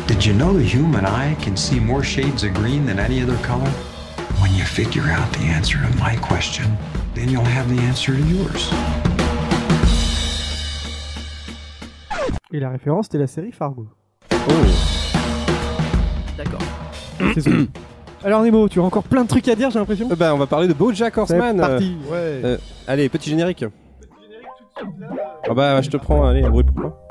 Did you know the human eye can see more shades of green than any other color? When you figure out the answer to my question, then you'll have the answer to yours. Et la référence, c'était la série Fargo. Oh. D'accord. C'est ça. Alors Nemo, tu as encore plein de trucs à dire, j'ai l'impression. Euh, bah, on va parler de Bojack Horseman. C'est parti. Euh, ouais. Euh, allez, petit générique. Petit générique tout de suite là. Ah oh bah, je te prends. Allez, un bruit pour toi.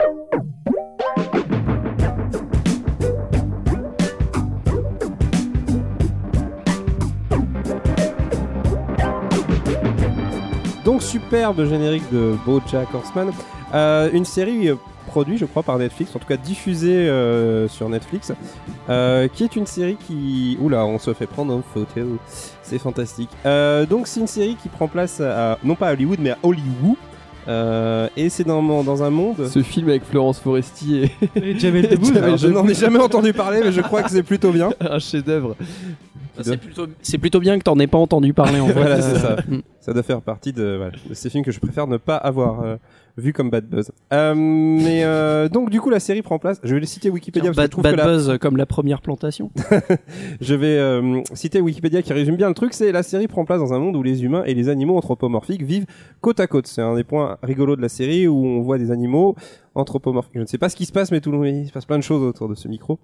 Donc superbe générique de Bojack Horseman. Euh, une série. Euh, produit je crois par Netflix, en tout cas diffusé euh, sur Netflix, euh, qui est une série qui... Oula, on se fait prendre en photo, c'est fantastique. Euh, donc c'est une série qui prend place à, non pas à Hollywood, mais à Hollywood, euh, et c'est dans, dans un monde... Ce film avec Florence Foresti et... et Jamel Debbouze. Alors, je n'en ai jamais entendu parler, mais je crois que c'est plutôt bien. Un chef-d'œuvre. C'est plutôt, c'est plutôt bien que t'en aies pas entendu parler en vrai. Voilà, c'est ça. Ça doit faire partie de, voilà, de ces films que je préfère ne pas avoir euh, vu comme Bad Buzz. Euh, mais euh, donc du coup la série prend place. Je vais citer Wikipédia. Tiens, parce bad, que je trouve bad que Buzz la... comme la première plantation. Je vais euh, citer Wikipédia qui résume bien le truc. C'est la série prend place dans un monde où les humains et les animaux anthropomorphiques vivent côte à côte. C'est un des points rigolos de la série où on voit des animaux anthropomorphiques. Je ne sais pas ce qui se passe, mais tout le monde, il se passe plein de choses autour de ce micro.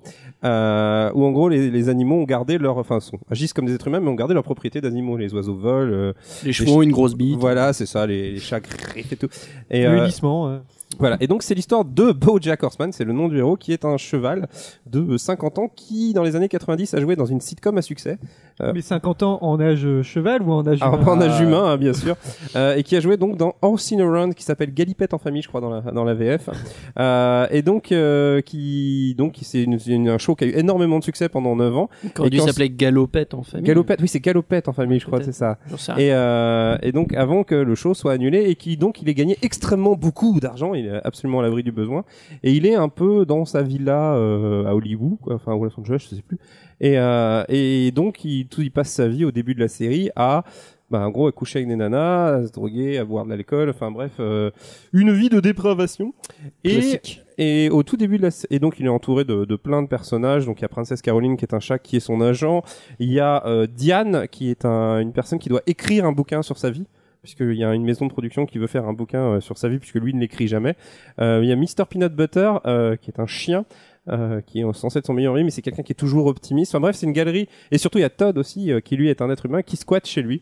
Euh, où en gros les, les animaux ont gardé leur, enfin sont, agissent comme des êtres humains, mais ont gardé leurs propriétés d'animaux. Les oiseaux volent. Euh, les chevaux. Les une grosse bite. Voilà, c'est ça, les, les chats et tout. Et, le hennissement. Euh, ouais. Voilà, et donc c'est l'histoire de Bojack Horseman, c'est le nom du héros, qui est un cheval de cinquante ans qui, dans les années quatre-vingt-dix, a joué dans une sitcom à succès. Euh, Mais cinquante ans en âge cheval ou en âge humain? Alors, pas en âge humain, hein, bien sûr. euh, et qui a joué donc dans Horse in a Round, qui s'appelle Galipette en famille, je crois, dans la, dans la V F. euh, et donc, euh, qui, donc, c'est une, une, un show qui a eu énormément de succès pendant neuf ans. Quand et il s'appelait Galopette en famille. Galopette, oui, c'est Galopette en famille, je crois, peut-être. C'est ça. Et, euh, et donc, avant que le show soit annulé et qui, donc, il ait gagné extrêmement beaucoup d'argent. Il est absolument à l'abri du besoin et il est un peu dans sa villa euh, à Hollywood, quoi, enfin à Los Angeles, je sais plus. Et, euh, et donc il, tout, il passe sa vie au début de la série à, bah, en gros, à coucher avec des nanas, à se droguer, à boire de l'alcool, enfin bref, euh, une vie de dépravation. Et, et au tout début de la, et donc il est entouré de, de plein de personnages. Donc il y a Princesse Caroline qui est un chat qui est son agent. Il y a euh, Diane qui est un, une personne qui doit écrire un bouquin sur sa vie. Puisqu'il y a une maison de production qui veut faire un bouquin euh, sur sa vie, puisque lui ne l'écrit jamais. Euh, il y a mister Peanut Butter, euh, qui est un chien, euh, qui est censé être son meilleur ami, mais c'est quelqu'un qui est toujours optimiste. Enfin bref, c'est une galerie. Et surtout, il y a Todd aussi, euh, qui lui est un être humain, qui squatte chez lui.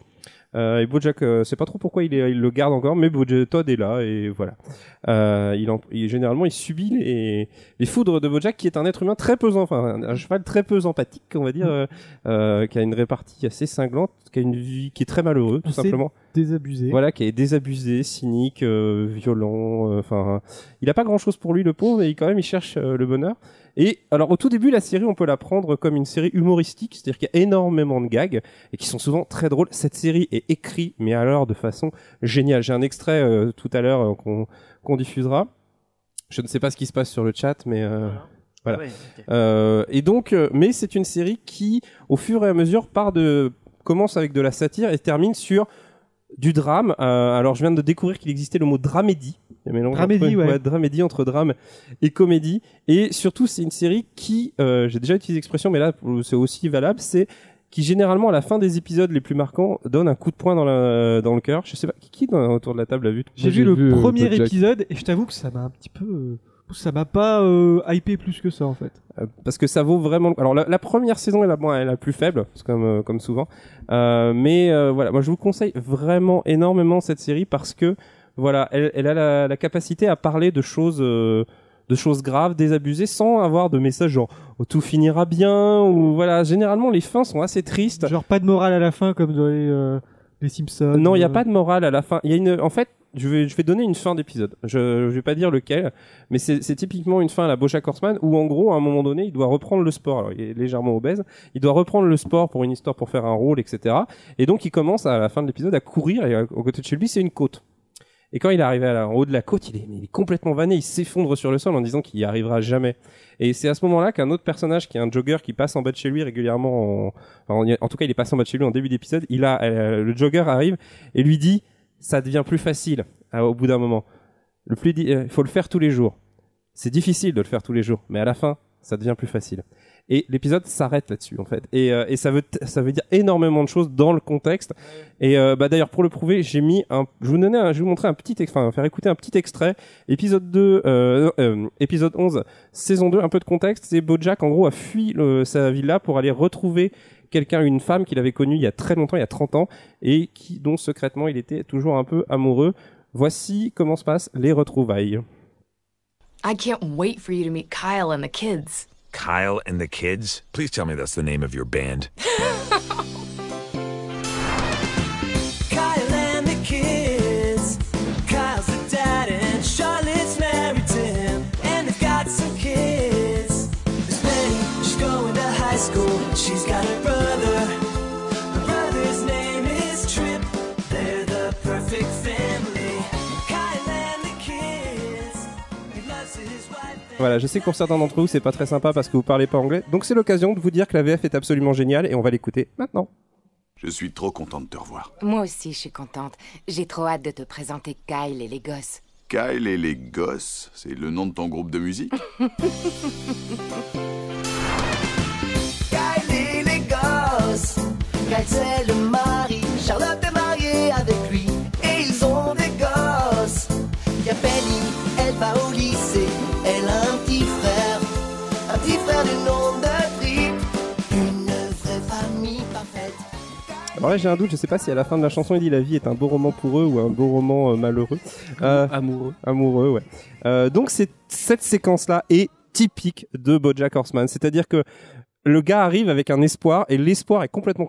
Euh, et Bojack, euh, c'est pas trop pourquoi il, est, il le garde encore, mais Bojack, Todd est là et voilà. Euh, il, en, il généralement il subit les, les foudres de Bojack, qui est un être humain très peu, enfin un cheval très peu empathique, on va dire, euh, euh, qui a une répartie assez cinglante, qui a une vie qui est très malheureux, tout c'est simplement. Désabusé. Voilà, qui est désabusé, cynique, euh, violent. Enfin, euh, il a pas grand chose pour lui le pauvre, mais quand même il cherche euh, le bonheur. Et alors au tout début la série on peut la prendre comme une série humoristique, c'est-à-dire qu'il y a énormément de gags et qui sont souvent très drôles. Cette série est écrite mais alors de façon géniale. J'ai un extrait euh, tout à l'heure euh, qu'on, qu'on diffusera. Je ne sais pas ce qui se passe sur le chat mais euh, voilà. Ouais, okay. euh, et donc euh, mais c'est une série qui au fur et à mesure part de commence avec de la satire et termine sur du drame. Euh, alors je viens de découvrir qu'il existait le mot dramédie. Il y a dramédie, entre, ouais. Ouais, dramédie entre drame et comédie. Et surtout, c'est une série qui, euh, j'ai déjà utilisé l'expression, mais là, c'est aussi valable, c'est qui généralement, à la fin des épisodes les plus marquants, donne un coup de poing dans, la, dans le cœur. Je sais pas, qui dans, autour de la table l'a vu? J'ai, j'ai vu, vu le premier euh, épisode et je t'avoue que ça m'a un petit peu... Euh... Ça m'a pas euh, hypé plus que ça en fait. Euh, parce que ça vaut vraiment. Alors la, la première saison est la, bon, elle est la plus faible, c'est comme euh, comme souvent. Euh, mais euh, voilà, moi je vous conseille vraiment énormément cette série parce que voilà, elle, elle a la, la capacité à parler de choses. Euh, de choses graves, désabusées, sans avoir de messages genre oh, tout finira bien ou voilà. Généralement les fins sont assez tristes. Genre pas de morale à la fin comme dans les, euh, les Simpsons. Non, il y a euh... pas de morale à la fin. Il y a une. En fait. Je vais, je vais donner une fin d'épisode. Je, je vais pas dire lequel, mais c'est, c'est typiquement une fin à la Bojack Horseman où, en gros, à un moment donné, il doit reprendre le sport. Alors, il est légèrement obèse. Il doit reprendre le sport pour une histoire, pour faire un rôle, et cetera. Et donc, il commence à la fin de l'épisode à courir et à, au côté de chez lui, c'est une côte. Et quand il est arrivé à la, en haut de la côte, il est, il est complètement vanné, il s'effondre sur le sol en disant qu'il y arrivera jamais. Et c'est à ce moment-là qu'un autre personnage, qui est un jogger qui passe en bas de chez lui régulièrement, en, en, en tout cas, il est passé en bas de chez lui en début d'épisode, il a, euh, le jogger arrive et lui dit ça devient plus facile euh, au bout d'un moment. Le plus di- euh, faut le faire tous les jours. C'est difficile de le faire tous les jours, mais à la fin, ça devient plus facile. Et l'épisode s'arrête là-dessus, en fait. Et, euh, et ça veut t- ça veut dire énormément de choses dans le contexte. Et euh, bah d'ailleurs pour le prouver, j'ai mis un, je vous donnais, un... je vous montrais un petit, ex... enfin faire écouter un petit extrait. Épisode deux, euh, euh, épisode onze, saison deux, un peu de contexte. C'est Bojack en gros a fui le... sa villa pour aller retrouver quelqu'un, une femme qu'il avait connue il y a très longtemps, il y a trente ans, et qui, dont secrètement il était toujours un peu amoureux. Voici comment se passent les retrouvailles. I can't wait for you to meet Kyle and the kids. Kyle and the kids? Please tell me that's the name of your band. Kyle and the kids. Kyle's the dad and Charlotte's married to him. And they've got some kids. There's Penny, she's going to high school. She's got a brother. Her brother's name is Trip. They're the perfect family. Kyle and the kids. He loves his wife. Voilà, je sais que pour certains d'entre vous, c'est pas très sympa parce que vous parlez pas anglais. Donc c'est l'occasion de vous dire que la V F est absolument géniale et on va l'écouter maintenant. Je suis trop contente de te revoir. Moi aussi, je suis contente. J'ai trop hâte de te présenter Kyle et les gosses. Kyle et les gosses, c'est le nom de ton groupe de musique? Kyle et les gosses. Kyle c'est le mari. Charlotte est mariée avec lui. Et ils ont des gosses. Il y a Penny, elle va au lycée. Elle a un petit frère, un petit frère du nom de Trip, une vraie famille parfaite. Alors là j'ai un doute, je sais pas si à la fin de la chanson il dit la vie est un beau roman pour eux ou un beau roman euh, malheureux. Euh, amoureux. Amoureux, ouais. Euh, donc c'est, cette séquence-là est typique de Bojack Horseman, c'est-à-dire que le gars arrive avec un espoir et l'espoir est complètement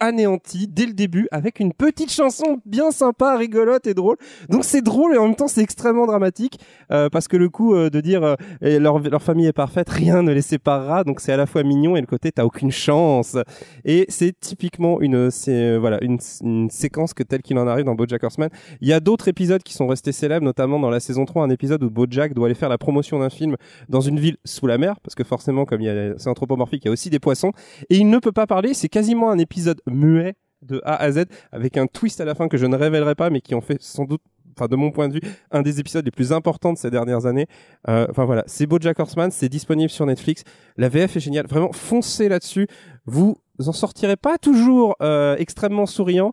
anéanti dès le début avec une petite chanson bien sympa, rigolote et drôle. Donc c'est drôle et en même temps c'est extrêmement dramatique euh, parce que le coup euh, de dire euh, et leur, leur famille est parfaite, rien ne les séparera. Donc c'est à la fois mignon et le côté t'as aucune chance. Et c'est typiquement une, c'est, euh, voilà, une, une séquence que telle qu'il en arrive dans Bojack Horseman. Il y a d'autres épisodes qui sont restés célèbres, notamment dans la saison trois, un épisode où Bojack doit aller faire la promotion d'un film dans une ville sous la mer parce que forcément comme il y a, c'est anthropomorphique, il y a aussi des poissons et il ne peut pas parler. C'est quasiment un épisode muet de A à Z avec un twist à la fin que je ne révélerai pas mais qui en fait sans doute, enfin de mon point de vue, un des épisodes les plus importants de ces dernières années. Euh, enfin voilà, c'est Bojack Horseman, c'est disponible sur Netflix. La V F est géniale, vraiment foncez là-dessus. Vous en sortirez pas toujours euh, extrêmement souriant.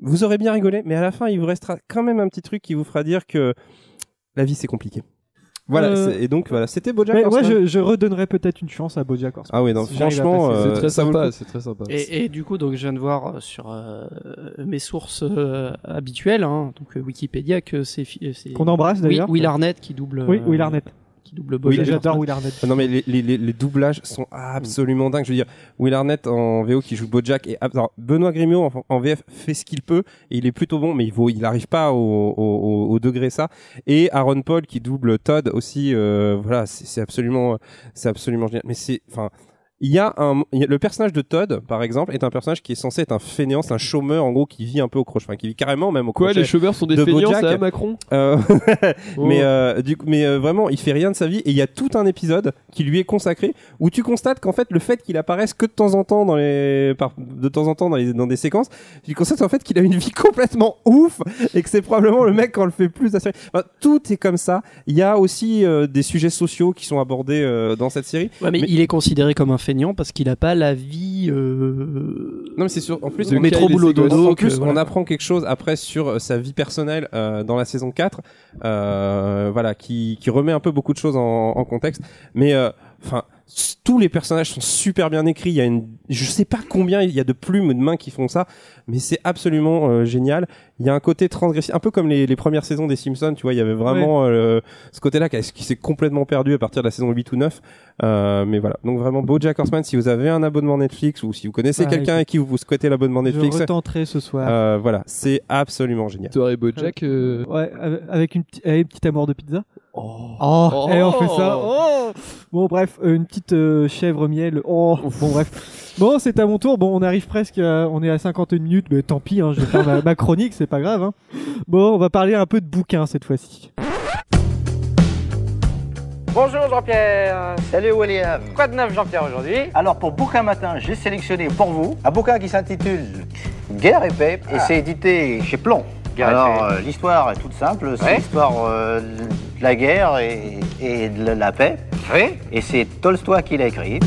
Vous aurez bien rigolé, mais à la fin il vous restera quand même un petit truc qui vous fera dire que la vie c'est compliqué. Voilà, euh... et donc voilà, c'était Bojack Horseman. Ouais, je, je redonnerais peut-être une chance à Bojack Horseman. Ah oui, non, si franchement, euh, c'est très sympa, c'est très sympa. Et, et du coup, donc je viens de voir sur euh, mes sources euh, habituelles, hein, donc euh, Wikipédia, que c'est, c'est qu'on embrasse d'ailleurs. Will Arnett qui double. Euh, oui, Will Arnett. Qui double Bojack. Oui, j'adore Will Arnett. Non mais les, les, les, les doublages sont absolument dingues. Je veux dire, Will Arnett en V O qui joue Bojack et alors, Benoît Grimaud en, en V F fait ce qu'il peut et il est plutôt bon, mais il vaut, il arrive pas au, au, au degré ça. Et Aaron Paul qui double Todd aussi. Euh, voilà, c'est, c'est absolument, c'est absolument génial. Mais c'est, enfin. Il y a un, y a, le personnage de Todd, par exemple, est un personnage qui est censé être un fainéant, c'est un chômeur, en gros, qui vit un peu au crochet, enfin, qui vit carrément même au crochet. Quoi, les chômeurs sont des de fainéants, c'est à Macron? Euh, oh. Mais, euh, du coup, mais euh, vraiment, il fait rien de sa vie, et il y a tout un épisode qui lui est consacré, où tu constates qu'en fait, le fait qu'il apparaisse que de temps en temps dans les, par, de temps en temps dans les, dans des séquences, tu constates en fait qu'il a une vie complètement ouf, et que c'est probablement le mec quand on le fait plus assurer. Enfin, tout est comme ça. Il y a aussi euh, des sujets sociaux qui sont abordés euh, dans cette série. Ouais, mais, mais il est considéré comme un fainéant parce qu'il a pas la vie. Euh... Non mais c'est sûr. En plus, on met trop boulot dodo. En plus, que, voilà. On apprend quelque chose après sur euh, sa vie personnelle euh, dans la saison quatre, euh, voilà, qui qui remet un peu beaucoup de choses en, en contexte. Mais enfin. Euh, Tous les personnages sont super bien écrits. Il y a une, je sais pas combien il y a de plumes de mains qui font ça, mais c'est absolument euh, génial. Il y a un côté transgressif, un peu comme les, les premières saisons des Simpsons. Tu vois, il y avait vraiment ouais. euh, ce côté-là qui, qui s'est complètement perdu à partir de la saison huit ou neuf. Euh, mais voilà. Donc vraiment, Bojack Horseman. Si vous avez un abonnement Netflix ou si vous connaissez ah, quelqu'un à qui vous, vous souhaitez l'abonnement Netflix, je retenterai ce soir. Euh, voilà, c'est absolument génial. Toi et Bojack, euh... ouais, avec une, avec une petite amour de pizza. Oh, oh, oh et on fait ça. Oh bon, bref, une petite euh, chèvre miel. Oh, bon, bref. Bon, c'est à mon tour. Bon, on arrive presque à, on est à cinquante et une minutes, mais tant pis, hein, je vais faire ma, ma chronique, c'est pas grave, hein. Bon, on va parler un peu de bouquins cette fois-ci. Bonjour Jean-Pierre. Salut William. Quoi de neuf Jean-Pierre aujourd'hui? Alors pour Bouquin Matin, j'ai sélectionné pour vous un bouquin qui s'intitule Guerre et paix ah. et c'est édité chez Plon. Alors euh, l'histoire est toute simple, c'est oui. l'histoire euh, de la guerre et, et de la paix. Oui. Et c'est Tolstoï qui l'a écrit.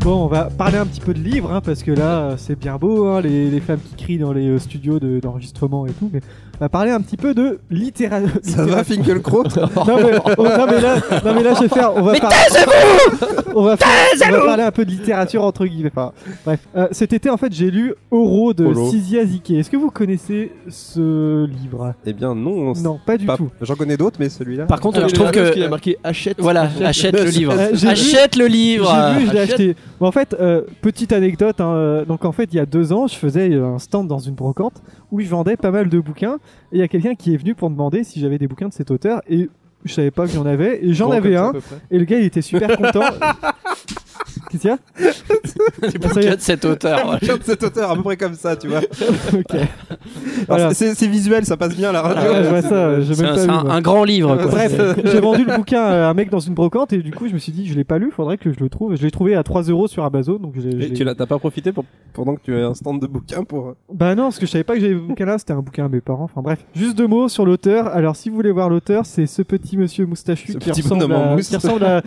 Bon, on va parler un petit peu de livres, hein, parce que là, c'est bien beau, hein, les, les femmes qui crient dans les studios de, d'enregistrement et tout, mais on va parler un petit peu de littérature. Ça littéra- va, Finkielkraut non, mais, oh, non, mais là, non, mais là, je vais faire... On va mais par- taisez-vous on va, faire, taisez-vous on va parler un peu de littérature, entre guillemets. Enfin, bref, euh, cet été, en fait, j'ai lu Oro de Sisia Zike. Est-ce que vous connaissez ce livre? Eh bien, non. Non, pas du pas, tout. J'en connais d'autres, mais celui-là... Par contre, alors, je trouve que... qu'il a marqué « Achète ». Voilà, « Achète le livre ». Achète le livre. J'ai lu, je l'ai acheté. Bon, en fait, euh, petite anecdote, hein, donc en fait il y a deux ans je faisais un stand dans une brocante où je vendais pas mal de bouquins et il y a quelqu'un qui est venu pour demander si j'avais des bouquins de cet auteur et je savais pas que j'en avais et j'en bon, avais un et le gars il était super content. Qu'est-ce qu'il y a? C'est pour de cet auteur. De cet auteur, à peu près comme ça, tu vois. Ok. Alors, c'est, c'est visuel, ça passe bien à la radio. Ah ouais, bah ça, j'ai même pas un, vu, un, un grand livre. Quoi. Bref, j'ai vendu le bouquin à un mec dans une brocante et du coup, je me suis dit, je l'ai pas lu, faudrait que je le trouve. Je l'ai trouvé à trois euros sur Amazon. Donc j'ai, et j'ai... tu l'as, t'as pas profité pour, pendant que tu avais un stand de bouquins pour. Bah non, parce que je savais pas que j'avais le bouquin là, c'était un bouquin à mes parents. Enfin bref, juste deux mots sur l'auteur. Alors, si vous voulez voir l'auteur, c'est ce petit monsieur moustachu qui, petit ressemble à, qui ressemble à,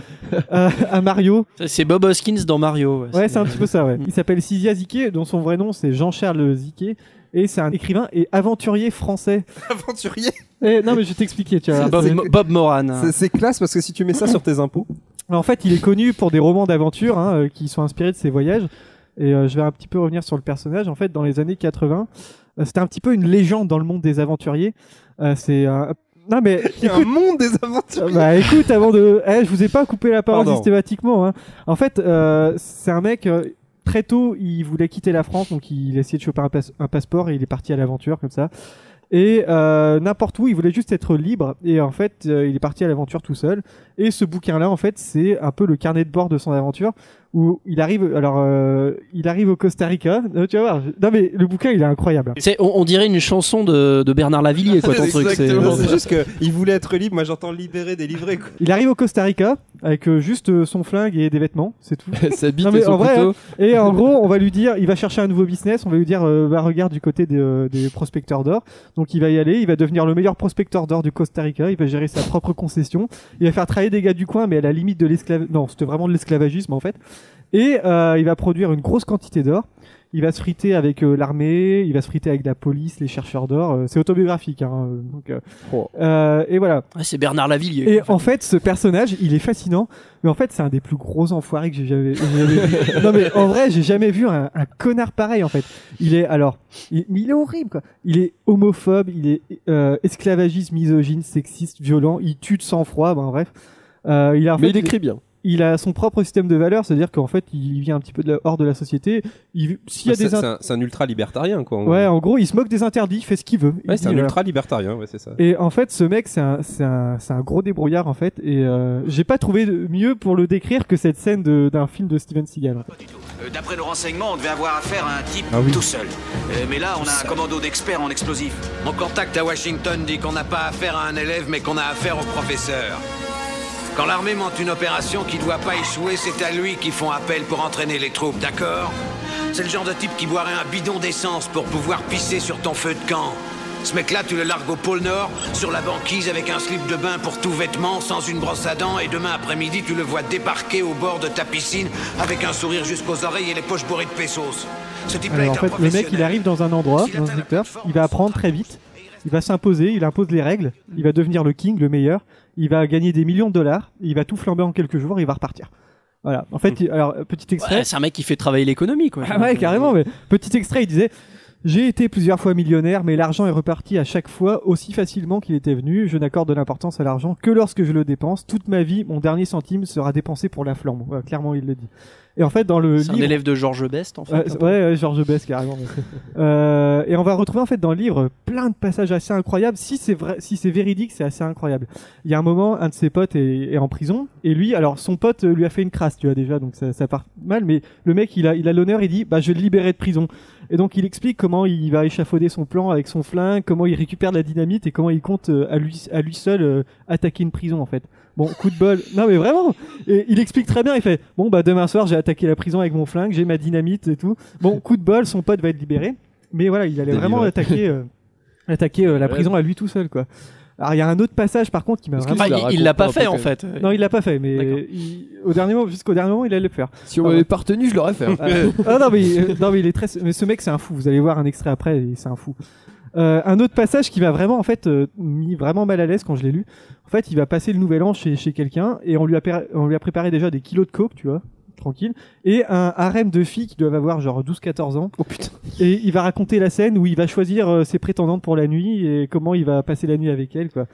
à, à Mario. C'est Bob Hoskins dans Mario. Ouais, ouais c'est, c'est un petit peu ça, ouais. Il s'appelle Sisia Zike, dont son vrai nom c'est Jean-Charles Zike, et c'est un écrivain et aventurier français. Aventurier et, non, mais je vais t'expliquer, tu vois. Bob, c'est... Bob Moran. Hein. C'est, c'est classe parce que si tu mets ça sur tes impôts. En fait, il est connu pour des romans d'aventure hein, qui sont inspirés de ses voyages, et euh, je vais un petit peu revenir sur le personnage. En fait, dans les années quatre-vingts, euh, c'était un petit peu une légende dans le monde des aventuriers. Euh, c'est un. Euh, Non mais il y a écoute, un monde des aventuriers. Bah écoute avant de eh je vous ai pas coupé la parole Pardon. systématiquement hein. En fait euh, c'est un mec euh, très tôt il voulait quitter la France donc il essayait de choper un, passe- un passeport et il est parti à l'aventure comme ça. Et euh, n'importe où, il voulait juste être libre et en fait, euh, il est parti à l'aventure tout seul et ce bouquin là en fait, c'est un peu le carnet de bord de son aventure où il arrive alors euh, il arrive au Costa Rica, euh, tu vas voir. Je... Non mais le bouquin, il est incroyable. C'est on, on dirait une chanson de de Bernard Lavilliers quoi ton truc, c'est c'est juste que il voulait être libre, moi j'entends libérer, délivrer quoi. Il arrive au Costa Rica avec euh, juste euh, son flingue et des vêtements, c'est tout. Sa bite non, mais et son en vrai, couteau. Hein, et en gros, on va lui dire, il va chercher un nouveau business, on va lui dire euh, bah regarde du côté des euh, des prospecteurs d'or. Donc il va y aller, il va devenir le meilleur prospecteur d'or du Costa Rica, il va gérer sa propre concession, il va faire travailler des gars du coin, mais à la limite de l'esclave... Non, c'était vraiment de l'esclavagisme en fait. Et euh, il va produire une grosse quantité d'or. il va se friter avec euh, l'armée, il va se friter avec la police, les chercheurs d'or. Euh, c'est autobiographique, hein. Euh, donc, euh, oh. euh, et voilà. Ouais, c'est Bernard Lavilliers. Et en fait. en fait, ce personnage, il est fascinant. Mais en fait, c'est un des plus gros enfoirés que j'ai jamais, jamais vu. Non mais en vrai, j'ai jamais vu un, un connard pareil. En fait, il est alors, il, il est horrible. Quoi. Il est homophobe, il est euh, esclavagiste, misogyne, sexiste, violent. Il tue de sang-froid. Ben bref. Euh, il a, en mais fait, il écrit bien. Il a son propre système de valeurs, c'est-à-dire qu'en fait, il vient un petit peu de la, hors de la société. Il, s'il y a c'est, des int- c'est, un, c'est un ultra-libertarien, quoi. En ouais, gros. En gros, il se moque des interdits, il fait ce qu'il veut. Ouais, c'est un valeurs. ultra-libertarien, ouais, c'est ça. Et en fait, ce mec, c'est un, c'est un, c'est un gros débrouillard, en fait. Et euh, j'ai pas trouvé mieux pour le décrire que cette scène de, d'un film de Steven Seagal. Pas du tout. Euh, d'après nos renseignements, on devait avoir affaire à un type ah, oui. tout seul. Euh, mais là, on a un commando d'experts en explosifs. Mon contact à Washington dit qu'on n'a pas affaire à un élève, mais qu'on a affaire au professeur. Quand l'armée monte une opération qui doit pas échouer, c'est à lui qu'ils font appel pour entraîner les troupes, d'accord? C'est le genre de type qui boirait un bidon d'essence pour pouvoir pisser sur ton feu de camp. Ce mec-là, tu le largues au pôle Nord, sur la banquise avec un slip de bain pour tout vêtement, sans une brosse à dents, et demain après-midi, tu le vois débarquer au bord de ta piscine avec un sourire jusqu'aux oreilles et les poches bourrées de pesos. Ce type-là est un professionnel. En fait, le mec, il arrive dans un endroit, dans un secteur, il va apprendre très vite. Il va s'imposer, il impose les règles, il va devenir le king, le meilleur, il va gagner des millions de dollars, il va tout flamber en quelques jours et il va repartir. Voilà. En fait, il, alors, petit extrait. Ouais, c'est un mec qui fait travailler l'économie, quoi. Ah ouais, carrément, mais petit extrait, il disait, j'ai été plusieurs fois millionnaire, mais l'argent est reparti à chaque fois aussi facilement qu'il était venu. Je n'accorde de l'importance à l'argent que lorsque je le dépense. Toute ma vie, mon dernier centime sera dépensé pour la flamme. Ouais, clairement, il le dit. Et en fait, dans le c'est livre, un élève de Georges Best, en fait. Euh, ouais, ouais, Georges Best, carrément. euh, et on va retrouver en fait dans le livre plein de passages assez incroyables. Si c'est vrai, si c'est véridique, c'est assez incroyable. Il y a un moment, un de ses potes est, est en prison, et lui, alors son pote lui a fait une crasse, tu vois déjà, donc ça, ça part mal. Mais le mec, il a, il a l'honneur, il dit, bah, je vais le libérer de prison. Et donc, il explique comment il va échafauder son plan avec son flingue, comment il récupère de la dynamite et comment il compte euh, à lui, à lui seul euh, attaquer une prison, en fait. Bon, coup de bol. Non, mais vraiment. Et il explique très bien. Il fait, bon, bah, demain soir, j'ai attaqué la prison avec mon flingue, j'ai ma dynamite et tout. Bon, coup de bol, son pote va être libéré. Mais voilà, il allait Délivré. vraiment attaquer, euh, attaquer euh, la prison à lui tout seul, quoi. Alors, il y a un autre passage, par contre, qui m'a vraiment... Enfin, il, il l'a pas, pas fait, en fait. Non, il l'a pas fait, mais il, au dernier moment, jusqu'au dernier moment, il allait le faire. Si on ah, m'avait pas retenu, je l'aurais fait. Hein. ah, non, mais, euh, non, mais il est très, mais ce mec, c'est un fou. Vous allez voir un extrait après, et c'est un fou. Euh, un autre passage qui m'a vraiment en fait euh, mis vraiment mal à l'aise quand je l'ai lu. En fait, il va passer le nouvel an chez chez quelqu'un et on lui a per- on lui a préparé déjà des kilos de coke, tu vois, tranquille, et un harem de filles qui doivent avoir genre douze quatorze ans. Oh putain. Et il va raconter la scène où il va choisir euh, ses prétendantes pour la nuit et comment il va passer la nuit avec elles, quoi.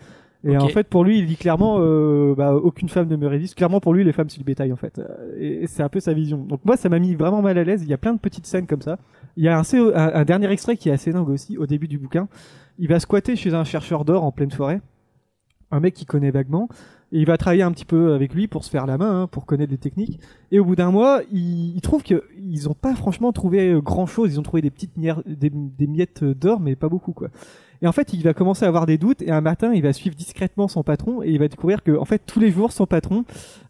Et okay. en fait, pour lui, il dit clairement, euh, bah, aucune femme ne me résiste. Clairement, pour lui, les femmes, c'est du bétail, en fait. Et, et c'est un peu sa vision. Donc moi, ça m'a mis vraiment mal à l'aise. Il y a plein de petites scènes comme ça. Il y a un, un, un dernier extrait qui est assez dingue aussi, au début du bouquin. Il va squatter chez un chercheur d'or en pleine forêt. Un mec qu'il connaît vaguement. Et il va travailler un petit peu avec lui pour se faire la main, hein, pour connaître des techniques. Et au bout d'un mois, il, il trouve qu'ils ont pas franchement trouvé grand chose. Ils ont trouvé des petites nières, des, des miettes d'or, mais pas beaucoup, quoi. Et en fait, il va commencer à avoir des doutes. Et un matin, il va suivre discrètement son patron et il va découvrir que, en fait, tous les jours, son patron,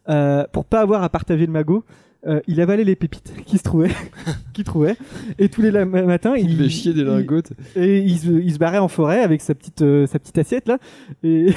euh, pour pas avoir à partager le magot, euh, il avalait les pépites qui se trouvaient, qui trouvait. Et tous les la- matins, il, il les chiait des lingotes. Il, et il se, il se barrait en forêt avec sa petite, euh, sa petite assiette là. Et,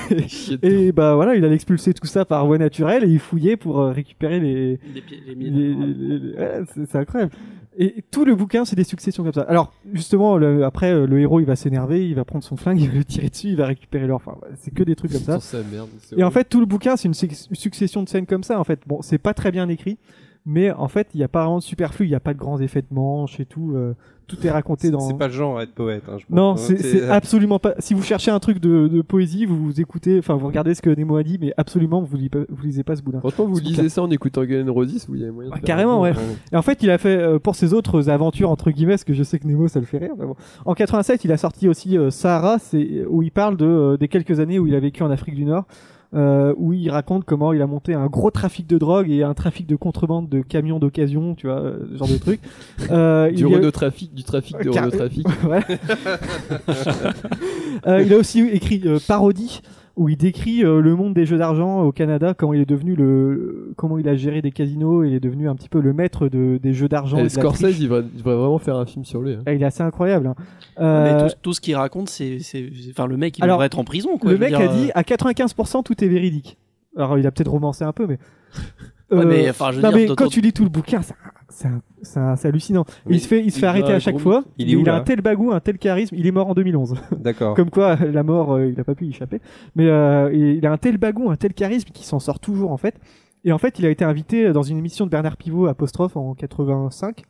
et bah voilà, il allait expulser tout ça par voie naturelle et il fouillait pour euh, récupérer les. Les, pi- les, mines, les, les, les, les ouais, c'est, c'est incroyable. Et tout le bouquin, c'est des successions comme ça. Alors, justement, le, après, le héros, il va s'énerver, il va prendre son flingue, il va le tirer dessus, il va récupérer l'or. Enfin, ouais, c'est que des trucs comme ça. ça merde, et horrible. En fait, tout le bouquin, c'est une succession de scènes comme ça. En fait, bon, c'est pas très bien écrit, mais en fait, il n'y a pas vraiment de superflu, il n'y a pas de grands effets de manche et tout. Euh, tout est raconté c'est, dans. C'est pas le genre à être poète. Hein, je pense. Non, c'est, c'est absolument pas. Si vous cherchez un truc de, de poésie, vous, vous écoutez, enfin, vous regardez ce que Nemo a dit, mais absolument, vous, li- vous lisez pas ce boulin. Franchement, vous lisez ça en écoutant Guns N' Roses, vous y avez moyen. Ah, de carrément, ouais. Et en fait, il a fait euh, pour ses autres aventures entre guillemets, parce que je sais que Nemo, ça le fait rire. Mais bon. En quatre-vingt-sept, il a sorti aussi euh, Sahara, c'est où il parle de euh, des quelques années où il a vécu en Afrique du Nord. Euh, où il raconte comment il a monté un gros trafic de drogue et un trafic de contrebande de camions d'occasion, tu vois, ce genre de truc. Euh, du renotrafic, a... du trafic de Car... renotrafic. Ouais. euh, il a aussi écrit euh, Parodie, où il décrit euh, le monde des jeux d'argent au Canada, comment il est devenu le, comment il a géré des casinos, il est devenu un petit peu le maître de, des jeux d'argent. Et, et Scorsese, il va, il va vraiment faire un film sur lui. Hein. Il est assez incroyable. Hein. Euh... Mais tout, tout ce qu'il raconte, c'est, c'est, c'est, enfin, le mec, il Alors, devrait être en prison, quoi. Le mec dire, a dit, à quatre-vingt-quinze pour cent, tout est véridique. Alors, il a peut-être romancé un peu, mais. Euh... Ouais, mais, enfin, je veux non, dire, mais quand tu lis tout le bouquin, ça. C'est, un, c'est, un, c'est hallucinant. Oui, il se fait, il se fait arrêter à chaque gros, fois. Il, est où, il a un tel bagou, un tel charisme. Il est mort en deux mille onze. D'accord. Comme quoi, la mort, euh, il n'a pas pu y échapper. Mais euh, il a un tel bagou, un tel charisme qu'il s'en sort toujours en fait. Et en fait, il a été invité dans une émission de Bernard Pivot apostrophe en quatre-vingt-cinq,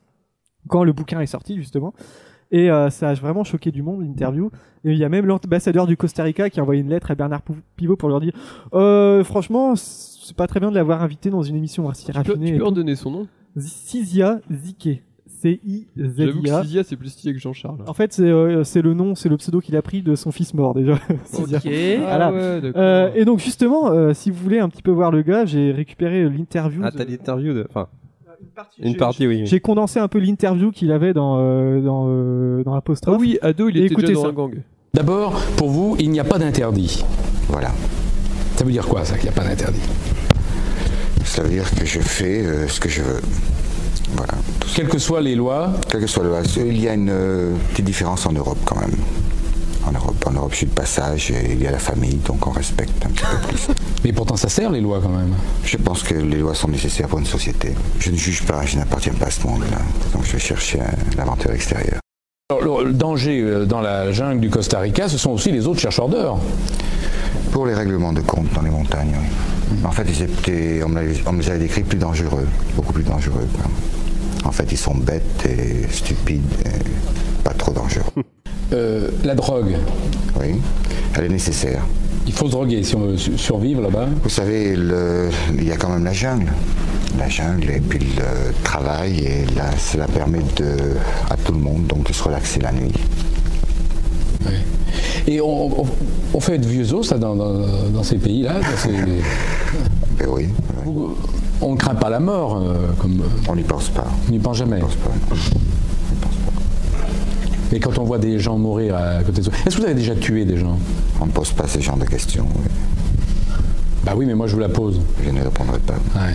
quand le bouquin est sorti justement. Et euh, ça a vraiment choqué du monde, l'interview. Et il y a même l'ambassadeur du Costa Rica qui a envoyé une lettre à Bernard Pivot pour leur dire euh, « Franchement, c'est pas très bien de l'avoir invité dans une émission aussi raffinée. » Tu peux en donner son nom ? Cizia Zike. C I Z I A. J'avoue que Cizia, c'est plus stylé que Jean-Charles. En fait, c'est, euh, c'est le nom, c'est le pseudo qu'il a pris de son fils mort, déjà. Cizia. Ok. Voilà. Ah ouais, d'accord. Euh, et donc, justement, euh, si vous voulez un petit peu voir le gars, j'ai récupéré l'interview. Ah, de... t'as l'interview de... Enfin... Une partie, Une j'ai, partie j'ai, oui, oui. J'ai condensé un peu l'interview qu'il avait dans, euh, dans, euh, dans l'apostrophe. Ah oui, ado, il était déjà dans un gang. D'abord, pour vous, il n'y a pas d'interdit. Voilà. Ça veut dire quoi, ça, qu'il n'y a pas d'interdit ? Ça veut dire que je fais euh, ce que je veux. Voilà. Quelles que soient les lois ? Quelles que soient les lois. Il y a une euh, petite différence en Europe, quand même. En Europe, en Europe, je suis de passage et il y a la famille, donc on respecte un petit peu plus. Mais pourtant, ça sert les lois quand même. Je pense que les lois sont nécessaires pour une société. Je ne juge pas, je n'appartiens pas à ce monde-là, donc je vais chercher l'aventure extérieure. Alors, le danger dans la jungle du Costa Rica, ce sont aussi les autres chercheurs d'or. Pour les règlements de compte dans les montagnes, oui. En fait, ils étaient, on me les avait décrits plus dangereux, beaucoup plus dangereux. En fait, ils sont bêtes et stupides et pas trop dangereux. Euh, la drogue. Oui, elle est nécessaire. Il faut se droguer si on veut survivre là-bas. Vous savez, le... il y a quand même la jungle. La jungle et puis le travail, et là, cela permet de... à tout le monde donc, de se relaxer la nuit. Oui. Et on, on, on fait être vieux os dans, dans, dans ces pays-là dans ces... Ben oui, oui. On ne craint pas la mort. Euh, comme... On n'y pense pas. On n'y pense jamais. On n'y pense pas. Et quand on voit des gens mourir à côté de soi, est-ce que vous avez déjà tué des gens ? On ne pose pas ce genre de questions. Oui. Bah oui, mais moi je vous la pose. Je ne répondrai pas. Ouais.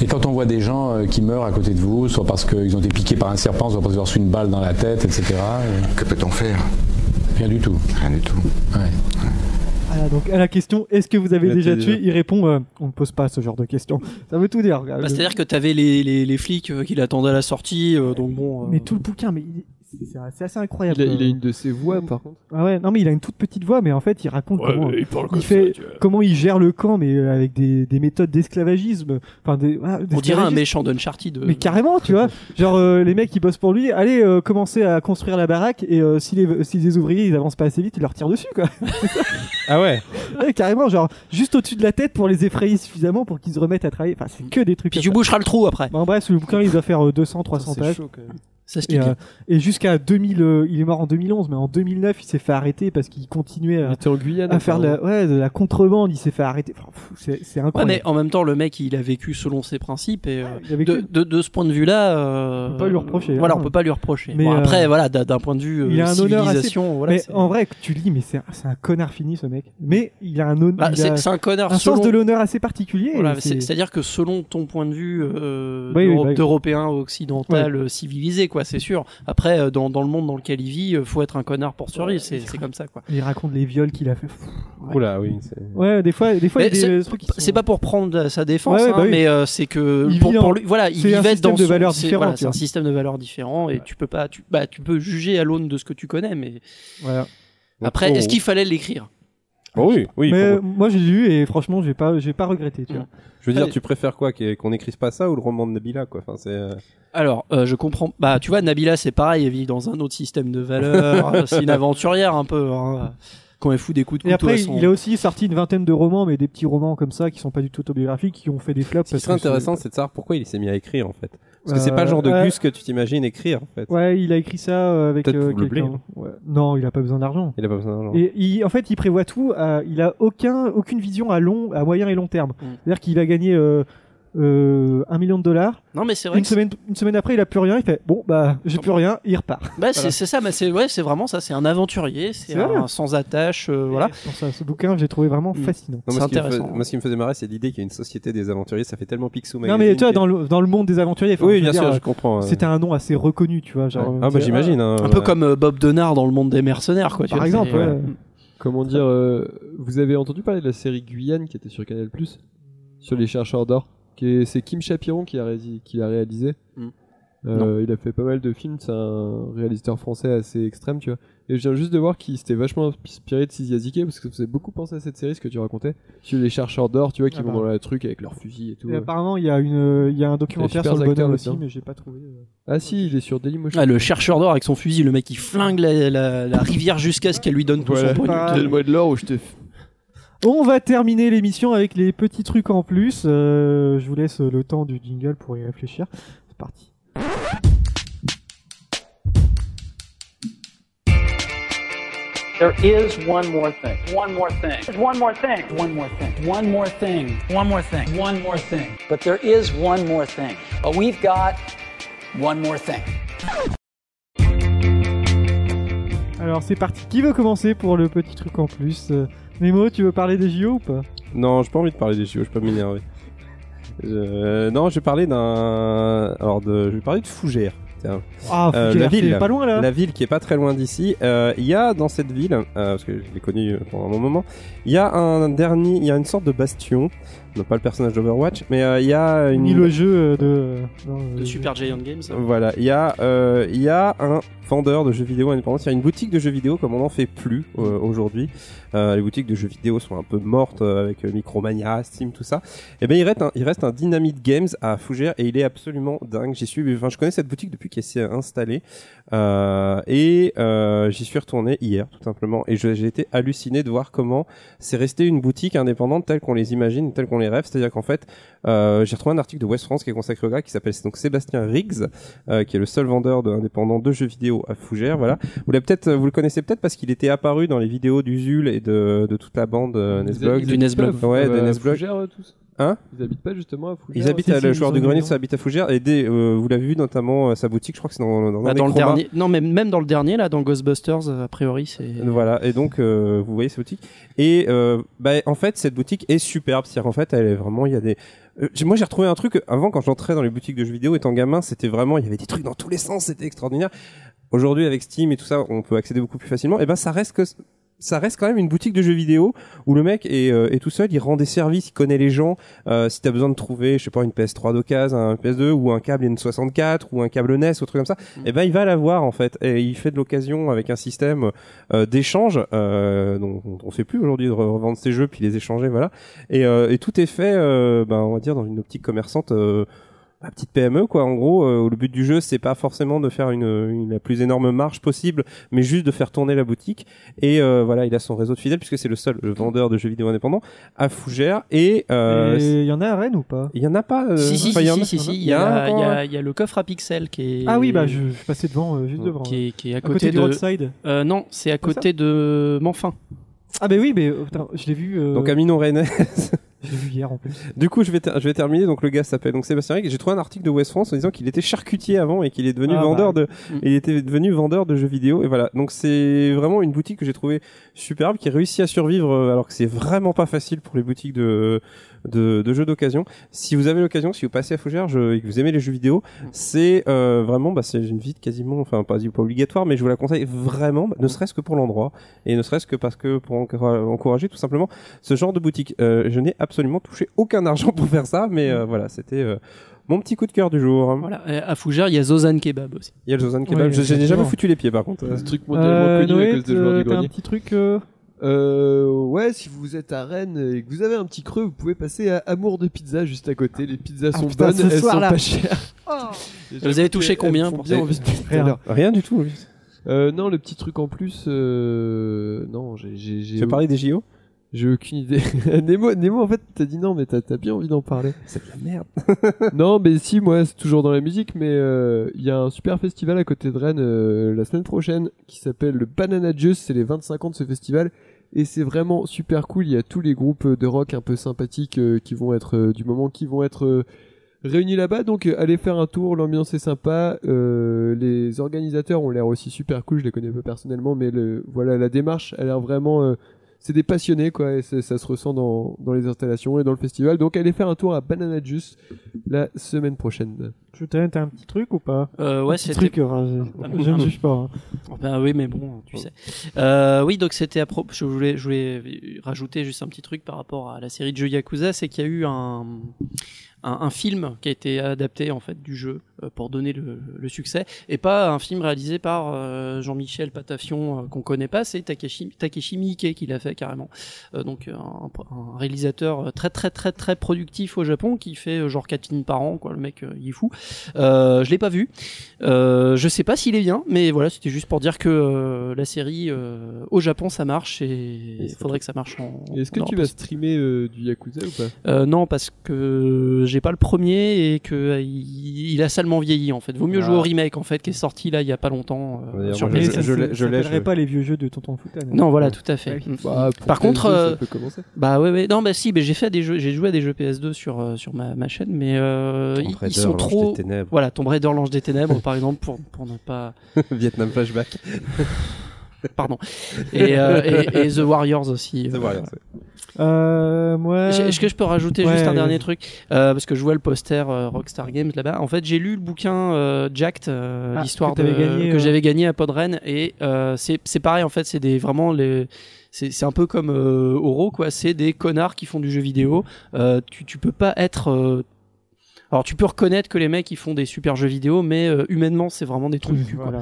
Et quand on voit des gens qui meurent à côté de vous, soit parce qu'ils ont été piqués par un serpent, soit parce qu'ils ont reçu une balle dans la tête, et cetera. Que peut-on faire ? Rien du tout. Rien du tout. Ouais. Ouais. Voilà, donc à la question, est-ce que vous avez là, déjà tué déjà... Il répond, euh, on ne pose pas ce genre de questions. Ça veut tout dire. Bah, le... C'est-à-dire que tu avais les, les, les flics euh, qui l'attendaient à la sortie. Euh, donc bon, euh... Mais tout le bouquin, mais il... c'est, c'est assez incroyable. Il a, il a une de ses voix, par contre. Ah ouais, non, mais il a une toute petite voix, mais en fait, il raconte ouais, comment, il parle il fait, ça, comment il gère le camp, mais avec des, des méthodes d'esclavagisme. Enfin, des, ah, d'esclavagisme. On dirait un méchant d'Uncharted. De... Mais carrément, tu vois. Genre, euh, les mecs qui bossent pour lui, allez euh, commencer à construire la baraque, et euh, si, les, si les ouvriers ils avancent pas assez vite, il leur tire dessus, quoi. Ah ouais. Ouais, carrément, genre juste au-dessus de la tête pour les effrayer suffisamment pour qu'ils se remettent à travailler. Enfin, c'est que des trucs. Puis tu boucheras le trou après. En bref, le bouquin il doit faire deux cents à trois cents pages. Chaud, quand même. Ça se et, euh, et jusqu'à deux mille, euh, il est mort en deux mille onze, mais en deux mille neuf, il s'est fait arrêter parce qu'il continuait à, Guyane, à faire la, ouais, de la contrebande. Il s'est fait arrêter. Enfin, pff, c'est, c'est incroyable. Ouais, mais en même temps, le mec, il a vécu selon ses principes et ah, euh, de, de, de ce point de vue-là, euh, on peut pas lui reprocher. Voilà, hein. On peut pas lui reprocher. Mais bon, après, euh, voilà, d'un point de vue euh, civilisation, assez... voilà. Mais c'est... en vrai, tu lis, mais c'est un, c'est un connard fini ce mec. Mais il a un honneur, bah, c'est, c'est un connard, un selon... sens de l'honneur assez particulier. Voilà, c'est... C'est, c'est-à-dire que selon ton point de vue euh, oui, oui, européen, oui. occidental, ouais. civilisé, quoi. C'est sûr. Après, dans, dans le monde dans lequel il vit, faut être un connard pour survivre. C'est, c'est comme ça, quoi. Il raconte les viols qu'il a fait. Ouais. Oula, oui. C'est... Ouais, des fois, des fois, il y a des c'est, trucs qui sont... c'est pas pour prendre sa défense, ouais, ouais, bah, hein, oui. mais euh, c'est que pour, en... pour lui, voilà, il vivait dans son. C'est, voilà, c'est un système de valeurs différent, et ouais. tu peux pas, tu, bah, tu peux juger à l'aune de ce que tu connais, mais. Voilà. Après, oh. Est-ce qu'il fallait l'écrire ? Oh oui, oui. Mais pour... moi j'ai lu et franchement j'ai pas, j'ai pas regretté. Tu vois. Je veux dire, allez. Tu préfères quoi, qu'on n'écrive pas ça ou le roman de Nabila, quoi. Enfin, c'est. Alors, euh, je comprends. Bah, tu vois, Nabila, c'est pareil. Elle vit dans un autre système de valeurs. C'est une aventurière un peu. Hein. Quand elle fout des coups de couteau. Et après, à son... il a aussi sorti une vingtaine de romans, mais des petits romans comme ça qui sont pas du tout autobiographiques, qui ont fait des flops. Ce qui serait intéressant, c'est... c'est de savoir pourquoi il s'est mis à écrire en fait. Parce que euh, c'est pas le genre de gus euh... que tu t'imagines écrire en fait. Ouais, il a écrit ça avec euh, quelqu'un. Ouais. Non, il a pas besoin d'argent. Il a pas besoin d'argent. Et il, en fait, il prévoit tout. À, il a aucun, aucune vision à long, à moyen et long terme. Mm. C'est-à-dire qu'il a gagné. Euh, Euh, un million de dollars. Non mais c'est vrai. Une semaine, une semaine après, il a plus rien. Il fait bon bah j'ai plus rien. Il repart. Bah voilà. c'est, c'est ça. Mais c'est ouais, c'est vraiment ça. C'est un aventurier. C'est, c'est un sans attache. Euh, voilà. Pour ça, ce bouquin, j'ai trouvé vraiment fascinant. Non, moi, c'est ce intéressant. Me, moi, ce qui me faisait marrer, c'est l'idée qu'il y a une société des aventuriers. Ça fait tellement Picsou Magazine. Non mais tu vois, dans le dans le monde des aventuriers. Oui, bien dire, sûr, je comprends. C'était un nom assez reconnu, tu vois. Genre, ouais. Ah bah j'imagine. Hein, un ouais. peu comme euh, Bob Denard dans le monde des mercenaires, quoi. Par tu exemple. Vois, ouais. Ouais. Comment dire euh, vous avez entendu parler de la série Guyane qui était sur Canal Plus sur les chercheurs d'or. qui est, c'est Kim Chapiron qui l'a réalisé. Qui l'a réalisé. Mm. Euh, il a fait pas mal de films, c'est un réalisateur français assez extrême, tu vois. Et je viens juste de voir qu'il s'était vachement inspiré de Sisiazike, parce que ça faisait beaucoup penser à cette série, ce que tu racontais. Sur les chercheurs d'or, tu vois, qui ah, vont dans le truc avec leurs fusils et tout. Et apparemment, il y a une, il y a un documentaire sur le bonhomme aussi, mais j'ai pas trouvé. Ah si, il est sur Dailymotion. Ah, le chercheur d'or avec son fusil, le mec qui flingue la, la, la rivière jusqu'à ce qu'elle lui donne tout voilà. son poignée. Ah, donne-moi de l'or ou je te... On va terminer l'émission avec les petits trucs en plus. Euh, je vous laisse le temps du jingle pour y réfléchir. C'est parti. There is one more thing. One more thing. One more thing. One more thing. One more thing. One more thing. One more thing. But there is one more thing. But we've got one more thing. Alors c'est parti. Qui veut commencer pour le petit truc en plus? Nemo, tu veux parler des J O ou pas? Non, j'ai pas envie de parler des J O. Je peux m'énerver. Euh, non, je vais parler d'un. Alors, de... je vais parler de Fougères. Ah, Fougères, euh, la ville, elle est pas loin là. La ville qui est pas très loin d'ici. Il euh, y a dans cette ville, euh, parce que je l'ai connue pendant un bon moment, il y a un dernier, il y a une sorte de bastion. Non, pas le personnage d'Overwatch, mais il euh, y a une. Ni le jeu de. Non, de le Super jeu. Giant Games. Hein. Voilà, il y a, il euh, y a un vendeur de jeux vidéo indépendant. Il y a une boutique de jeux vidéo comme on n'en fait plus euh, aujourd'hui. Euh, les boutiques de jeux vidéo sont un peu mortes euh, avec euh, Micromania, Steam, tout ça. Et ben il reste, un, il reste un Dynamite Games à Fougères et il est absolument dingue. J'y suis, enfin je connais cette boutique depuis qu'elle s'est installée euh, et euh, j'y suis retourné hier tout simplement et je, j'ai été halluciné de voir comment c'est resté une boutique indépendante telle qu'on les imagine, telle qu'on les rêve. C'est-à-dire qu'en fait, euh, j'ai retrouvé un article de West France qui est consacré au gars qui s'appelle donc Sébastien Riggs, euh, qui est le seul vendeur de, indépendant de jeux vidéo à Fougères. Voilà, vous l'avez peut-être, vous le connaissez peut-être parce qu'il était apparu dans les vidéos d'Usul et de, de toute la bande euh, Nesblog. Du Nesblog. Ouais, euh, des Nesblog. Fougères, tous. Hein? Ils habitent pas justement à Fougères. Ils habitent à, si, le si, joueur du grenier, ça habite à Fougères. Et des, euh, vous l'avez vu notamment euh, sa boutique, je crois que c'est dans, dans, bah, dans le dernier. Non, mais même dans le dernier là, dans Ghostbusters, a priori c'est. Voilà. Et donc euh, vous voyez cette boutique. Et euh, bah, en fait cette boutique est superbe. C'est-à-dire en fait elle est vraiment, il y a des. Euh, moi j'ai retrouvé un truc avant quand j'entrais dans les boutiques de jeux vidéo étant gamin, c'était vraiment il y avait des trucs dans tous les sens, c'était extraordinaire. Aujourd'hui avec Steam et tout ça, on peut accéder beaucoup plus facilement. Et ben ça reste que ça reste quand même une boutique de jeux vidéo où le mec est, euh, est tout seul, il rend des services, il connaît les gens. Euh, si t'as besoin de trouver, je sais pas, une P S trois d'occasion, un P S deux ou un câble N soixante-quatre ou un câble N E S ou un truc comme ça, mm. et ben il va l'avoir en fait. Et il fait de l'occasion avec un système euh, d'échange euh, dont on fait plus aujourd'hui de revendre ses jeux puis les échanger, voilà. Et, euh, et tout est fait, euh, ben on va dire dans une optique commerçante. Euh, La petite P M E quoi en gros euh, le but du jeu c'est pas forcément de faire une, une la plus énorme marge possible mais juste de faire tourner la boutique et euh, voilà il a son réseau de fidèles puisque c'est le seul le vendeur de jeux vidéo indépendant à Fougères et il euh, y en a à Rennes ou pas? Il y en a pas euh, si si si, y en a, si si il y a il y a il y, y a le coffre à pixels qui est ah oui bah je, je passais devant euh, juste ouais, devant qui est, qui est à, à côté, côté de, du Roadside euh, non c'est à pas côté ça de Manfin. Ah ben bah oui mais oh, putain, je l'ai vu euh... donc à Minon-Rennes. J'ai vu hier en plus. Du coup, je vais, ter- je vais terminer. Donc, le gars s'appelle donc Sébastien Rick. J'ai trouvé un article de West France en disant qu'il était charcutier avant et qu'il est devenu ah, vendeur bah. de, mmh. il était devenu vendeur de jeux vidéo. Et voilà. Donc, c'est vraiment une boutique que j'ai trouvée superbe, qui réussit à survivre alors que c'est vraiment pas facile pour les boutiques de, de, de jeux d'occasion. Si vous avez l'occasion, si vous passez à Fougères je, et que vous aimez les jeux vidéo, c'est euh, vraiment, bah, c'est une visite quasiment, enfin, pas, pas obligatoire, mais je vous la conseille vraiment, bah, ne serait-ce que pour l'endroit et ne serait-ce que parce que pour encourager tout simplement ce genre de boutique. Euh, je n'ai absolument touché aucun argent pour faire ça, mais euh, voilà, c'était euh, mon petit coup de cœur du jour. Voilà, à Fougères, il y a Zozan Kebab aussi. Il y a le Zozan Kebab, ouais, je n'ai jamais foutu les pieds par contre. Euh, ce truc moi, euh, connu à cause de joueurs du grenier. Un petit truc euh... Euh, ouais, si vous êtes à Rennes et que vous avez un petit creux, vous pouvez passer à Amour de Pizza juste à côté. Les pizzas ah, sont putain, bonnes, elles sont là. Pas chères. Oh. Vous avez touché combien pour ça? Rien. Rien du tout. Euh, non, le petit truc en plus. Euh... Non, j'ai. j'ai, j'ai... Tu veux parler des J O? J'ai aucune idée. Nemo, Nemo, en fait, t'as dit non, mais t'as, t'as bien envie d'en parler. C'est de la merde. Non, mais si, moi, c'est toujours dans la musique, mais il euh, y a un super festival à côté de Rennes euh, la semaine prochaine qui s'appelle le Banana Juice. C'est les vingt-cinq ans de ce festival et c'est vraiment super cool. Il y a tous les groupes de rock un peu sympathiques euh, qui vont être euh, du moment, qui vont être euh, réunis là-bas. Donc, euh, allez faire un tour. L'ambiance est sympa. Euh, les organisateurs ont l'air aussi super cool. Je les connais pas personnellement, mais le, voilà, la démarche a l'air vraiment. Euh, C'est des passionnés, quoi, et ça se ressent dans, dans les installations et dans le festival. Donc, allez faire un tour à Banana Juice la semaine prochaine. Shutan, t'as un petit truc ou pas? Euh, ouais, c'était. Truc, euh, je ne juge pas. Hein. Ben oui, mais bon, tu sais. Euh, oui, donc c'était à propos. Je voulais, je voulais rajouter juste un petit truc par rapport à la série de jeux Yakuza, c'est qu'il y a eu un. un, un film qui a été adapté en fait du jeu euh, pour donner le, le succès, et pas un film réalisé par euh, Jean-Michel Patafion euh, qu'on connaît pas, c'est Takeshi, Takeshi Miike qui l'a fait carrément. Euh, donc un, un réalisateur très très très très productif au Japon qui fait euh, genre quatre films par an, quoi. Le mec euh, il est fou. Euh, je l'ai pas vu, euh, je sais pas s'il est bien, mais voilà, c'était juste pour dire que euh, la série euh, au Japon ça marche et il faudrait que ça marche en... Est-ce que tu vas streamer euh, du Yakuza ou pas? euh, Non, parce que j'ai pas le premier et que euh, il, il a salement vieilli en fait. Vaut mieux ah. jouer au remake en fait qui est sorti là il y a pas longtemps. Euh, ouais, sur je je, je, je lèverai pas les vieux jeux de Tonton Futan. Non, voilà, tout à fait. Ouais. Bah, par contre, jeux, ça peut commencer. Bah ouais, ouais, non, bah si, mais j'ai fait des jeux, j'ai joué à des jeux P S deux sur euh, sur ma, ma chaîne, mais euh, ils, Raider, ils sont trop. Voilà, Tomb Raider, l'Ange des Ténèbres, par exemple, pour pour ne pas. Vietnam flashback. Pardon. Et, euh, et, et The Warriors aussi. The euh, Warriors. Euh, ouais. Est-ce que je peux rajouter ouais, juste un oui. dernier truc euh, parce que je vois le poster euh, Rockstar Games là-bas. En fait, j'ai lu le bouquin euh, Jacked, euh, ah, l'histoire que, de, gagné, que euh... j'avais gagné à Podren, et euh, c'est c'est pareil en fait. C'est des vraiment les c'est c'est un peu comme euh, Oro quoi. C'est des connards qui font du jeu vidéo. Euh, tu tu peux pas être euh, alors tu peux reconnaître que les mecs ils font des super jeux vidéo, mais euh, humainement c'est vraiment des trucs du voilà.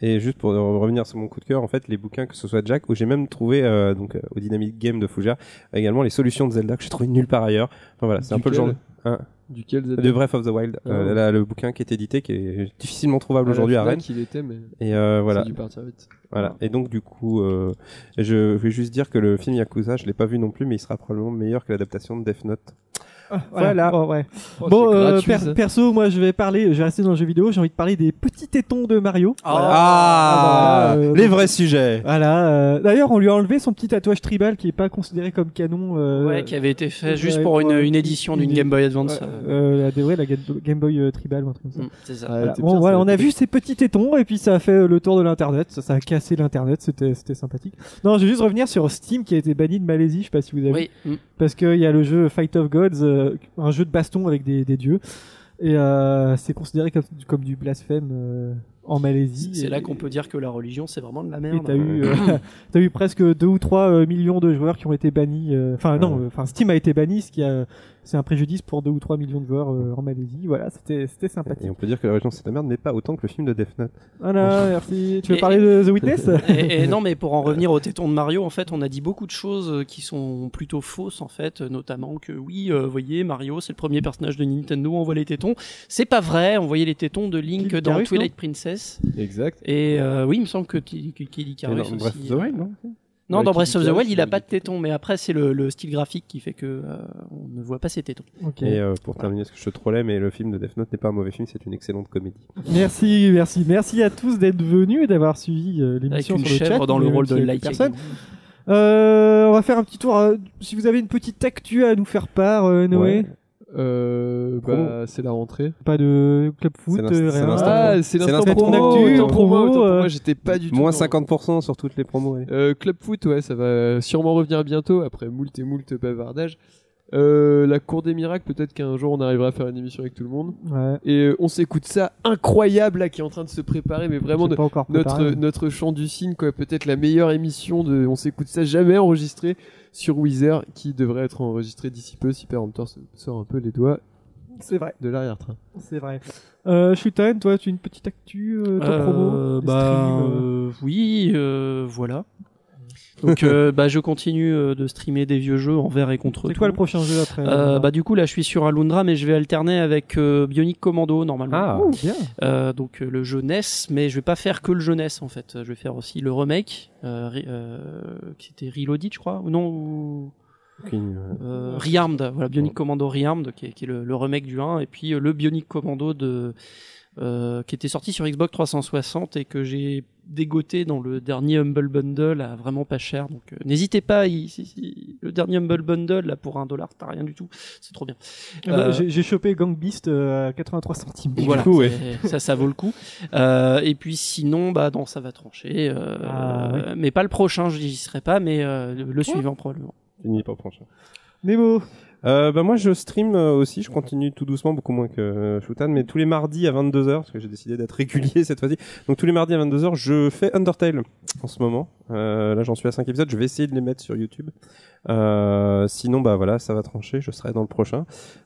Et juste pour revenir sur mon coup de cœur, en fait les bouquins, que ce soit Jack ou j'ai même trouvé euh, donc au Dynamic Game de Fougère également les solutions de Zelda que j'ai trouvé nulle part ailleurs. Enfin voilà, c'est Duquel, un peu le genre de... hein Duquel Zelda de Breath of the Wild, ah, euh, ouais. là, le bouquin qui est édité, qui est difficilement trouvable ah, aujourd'hui à Rennes. Qu'il était, mais et euh, voilà. C'est dû partir vite. Voilà. Et donc du coup, euh, je vais juste dire que le film Yakuza, je l'ai pas vu non plus, mais il sera probablement meilleur que l'adaptation de Death Note. Ah, voilà. voilà. Oh, ouais. oh, bon, euh, per- perso, moi, je vais parler. J'ai resté dans le jeu vidéo. J'ai envie de parler des petits tétons de Mario. Oh. Voilà. Ah, ah bah, euh, les vrais sujets. Voilà. Euh, d'ailleurs, on lui a enlevé son petit tatouage tribal qui est pas considéré comme canon. Euh, ouais, qui avait été fait euh, juste pour une, une édition une, d'une Game Boy Advance. Ouais, euh, la, ouais, la Game Boy euh, Tribal ou un truc comme ça. Mm, c'est ça. Voilà. Ouais, c'est bon, bizarre, voilà, on a vu ces petits tétons et puis ça a fait le tour de l'internet. Ça, ça a cassé l'internet. C'était, c'était sympathique. Non, je vais juste revenir sur Steam qui a été banni de Malaisie. Je sais pas si vous avez oui. vu. Mm. Parce que il y a le jeu Fight of Gods. Euh, un jeu de baston avec des, des dieux et euh, c'est considéré comme, comme du blasphème euh, en Malaisie. C'est et, là qu'on peut dire que la religion c'est vraiment de la merde. Et t'as, euh... eu, euh, t'as eu presque deux ou trois euh, millions de joueurs qui ont été bannis. Enfin euh, non, enfin euh, Steam a été banni, ce qui a, c'est un préjudice pour deux ou trois millions de joueurs euh, en Malaisie. Voilà, c'était, c'était sympathique. Et on peut dire que la religion c'est de la merde, mais pas autant que le film de Death Note. Voilà, merci. Tu veux et, parler de The Witness et, et non, mais pour en revenir au téton de Mario, en fait, on a dit beaucoup de choses qui sont plutôt fausses en fait, notamment que oui, vous euh, voyez, Mario c'est le premier personnage de Nintendo, on voit les tétons. C'est pas vrai, on voyait les tétons de Link Kid dans Carus, Twilight Princess. Exact. Et euh, oui, il me semble que Kelly Carus aussi. Dans Breath of the Wild, non ? Non, dans Breath of the Wild, il a pas de tétons, mais après c'est le, le style graphique qui fait que euh, on ne voit pas ses tétons. Okay. Et euh, pour voilà. terminer, parce que je te trollais, mais le film de Death Note n'est pas un mauvais film, c'est une excellente comédie. Merci, merci, merci à tous d'être venus et d'avoir suivi euh, l'émission sur le chat. Avec une chèvre dans le rôle de Light Person. Euh, on va faire un petit tour. Euh, si vous avez une petite actu à nous faire part, euh, Noé. Ouais. Euh, bah, c'est la rentrée. Pas de club foot, c'est rien. C'est l'instant, ah, c'est l'instant, c'est l'instant promo. Actu, autant promo, autant promo, euh... Moi, j'étais pas du tout. Moins cinquante pour cent sur toutes les promos. Ouais. Euh, club foot, ouais, ça va sûrement revenir bientôt après moult et moult bavardages. Euh, la cour des miracles, peut-être qu'un jour on arrivera à faire une émission avec tout le monde. Ouais. Et euh, on s'écoute ça incroyable là qui est en train de se préparer, mais vraiment de, préparé, notre mais... notre chant du cygne quoi, peut-être la meilleure émission de on s'écoute ça jamais enregistrée sur Weezer qui devrait être enregistrée d'ici peu si Peremptor se sort un peu les doigts. C'est vrai. De l'arrière-train. C'est vrai. Euh, Shutan, toi, tu as une petite actu, euh, ton euh, promo, bah euh, oui, euh, voilà. Donc euh, bah je continue euh, de streamer des vieux jeux envers et contre. C'est tout. Quoi le prochain jeu après euh, Bah du coup là je suis sur Alundra, mais je vais alterner avec euh, Bionic Commando normalement. Ah oh, bien. Euh, donc le jeu N E S, mais je vais pas faire que le jeu N E S en fait. Je vais faire aussi le remake, euh, euh, c'était Reloaded je crois ou non ou... Okay. Euh, Rearmed, voilà Bionic Commando Rearmed qui est, qui est le, le remake du un et puis euh, le Bionic Commando de Euh, qui était sorti sur Xbox trois cent soixante et que j'ai dégoté dans le dernier Humble Bundle à vraiment pas cher, donc euh, n'hésitez pas, il, il, il, le dernier Humble Bundle là pour un dollar t'as rien du tout, c'est trop bien. Euh, j'ai, j'ai chopé Gang Beast à quatre-vingt-trois centimes. Voilà, coup, ouais. ça ça vaut le coup. Euh, et puis sinon bah non ça va trancher, euh, ah, ouais. mais pas le prochain, j'y serai pas, mais euh, le, le ouais. suivant probablement. Fini pas prochain. Nemo. Euh, bah moi je stream aussi, je continue tout doucement, beaucoup moins que Shutan, mais tous les mardis à vingt-deux heures, parce que j'ai décidé d'être régulier cette fois-ci, donc tous les mardis à vingt-deux heures je fais Undertale en ce moment, euh, là j'en suis à cinq épisodes, je vais essayer de les mettre sur YouTube, euh, sinon bah voilà, ça va trancher, je serai dans le prochain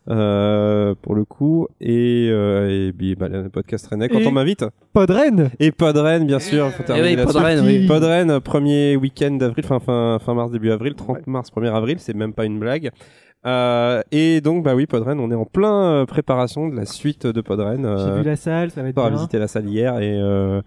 euh, pour le coup, et, euh, et bah, le podcast Rennais quand et on m'invite. Podren Et Podren bien sûr, faut terminer là-dessus. Podren, oui. Podren, premier week-end d'avril, fin, fin, fin mars, début avril, trente mars, premier avril, c'est même pas une blague. Euh, et donc, bah oui, Podren, on est en plein préparation de la suite de Podren. Euh, J'ai vu la salle, ça va être bien. On a visité la salle hier et euh...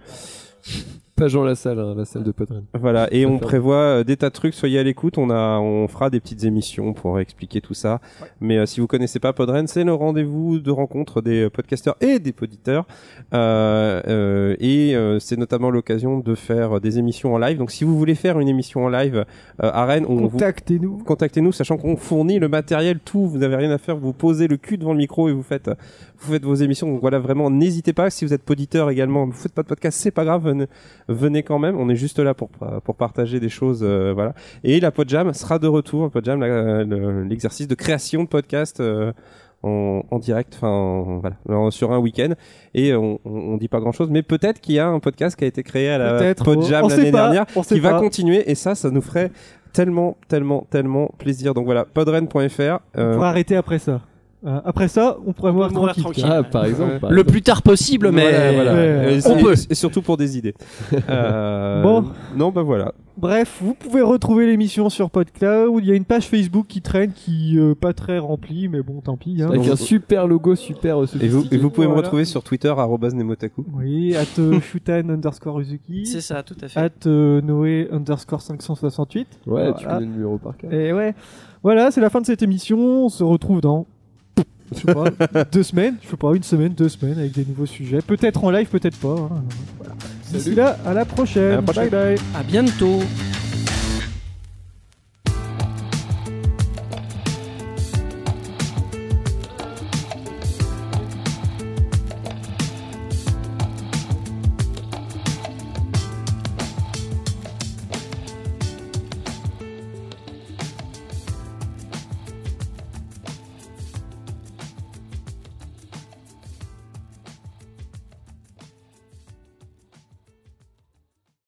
pas genre la salle, hein, la salle de Podren. Voilà. Et on prévoit des tas de trucs. Soyez à l'écoute. On a, on fera des petites émissions pour expliquer tout ça. Ouais. Mais euh, si vous connaissez pas Podren, c'est le rendez-vous de rencontre des podcasteurs et des poditeurs. Euh, euh, et euh, c'est notamment l'occasion de faire des émissions en live. Donc, si vous voulez faire une émission en live euh, à Rennes, on contactez-nous. Vous... Contactez-nous, sachant qu'on fournit le matériel, tout. Vous n'avez rien à faire. Vous posez le cul devant le micro et vous faites, vous faites vos émissions. Donc voilà, vraiment, n'hésitez pas. Si vous êtes poditeur également, vous faites pas de podcast, c'est pas grave. Venez... Venez quand même, on est juste là pour pour partager des choses, euh, voilà. Et la Podjam sera de retour, Podjam, la, le, l'exercice de création de podcast euh, en, en direct, enfin voilà, en, sur un week-end. Et on, on, on dit pas grand-chose, mais peut-être qu'il y a un podcast qui a été créé à la peut-être, Podjam oh, l'année pas, dernière, qui va pas. continuer. Et ça, ça nous ferait tellement, tellement, tellement plaisir. Donc voilà, podren point f r. Euh, on pourra arrêter après ça. Euh, après ça, on pourrait voir tranquille. tranquille. Ah, par exemple. Ouais. Par le exemple. Plus tard possible, mais voilà, voilà. Ouais. Et, on et, peut. Et surtout pour des idées. euh, bon. Non, bah voilà. Bref, vous pouvez retrouver l'émission sur PodCloud. Il y a une page Facebook qui traîne, qui euh, pas très remplie, mais bon, tant pis. Hein. Avec donc, un super logo, super sophistiqué. Et vous, et vous pouvez voilà. me retrouver sur Twitter @nemotaku. Oui, at Shutan underscore Uzuki. C'est ça, tout à fait. At euh, Noé underscore cinq cent soixante-huit. Ouais, voilà. Tu connais le numéro par cœur. Et ouais. Voilà, c'est la fin de cette émission. On se retrouve dans. Je sais pas, deux semaines, je sais pas, une semaine, deux semaines avec des nouveaux sujets. Peut-être en live, peut-être pas. Hein. Voilà. D'ici là, à la prochaine. À la prochaine. Bye bye. À bientôt.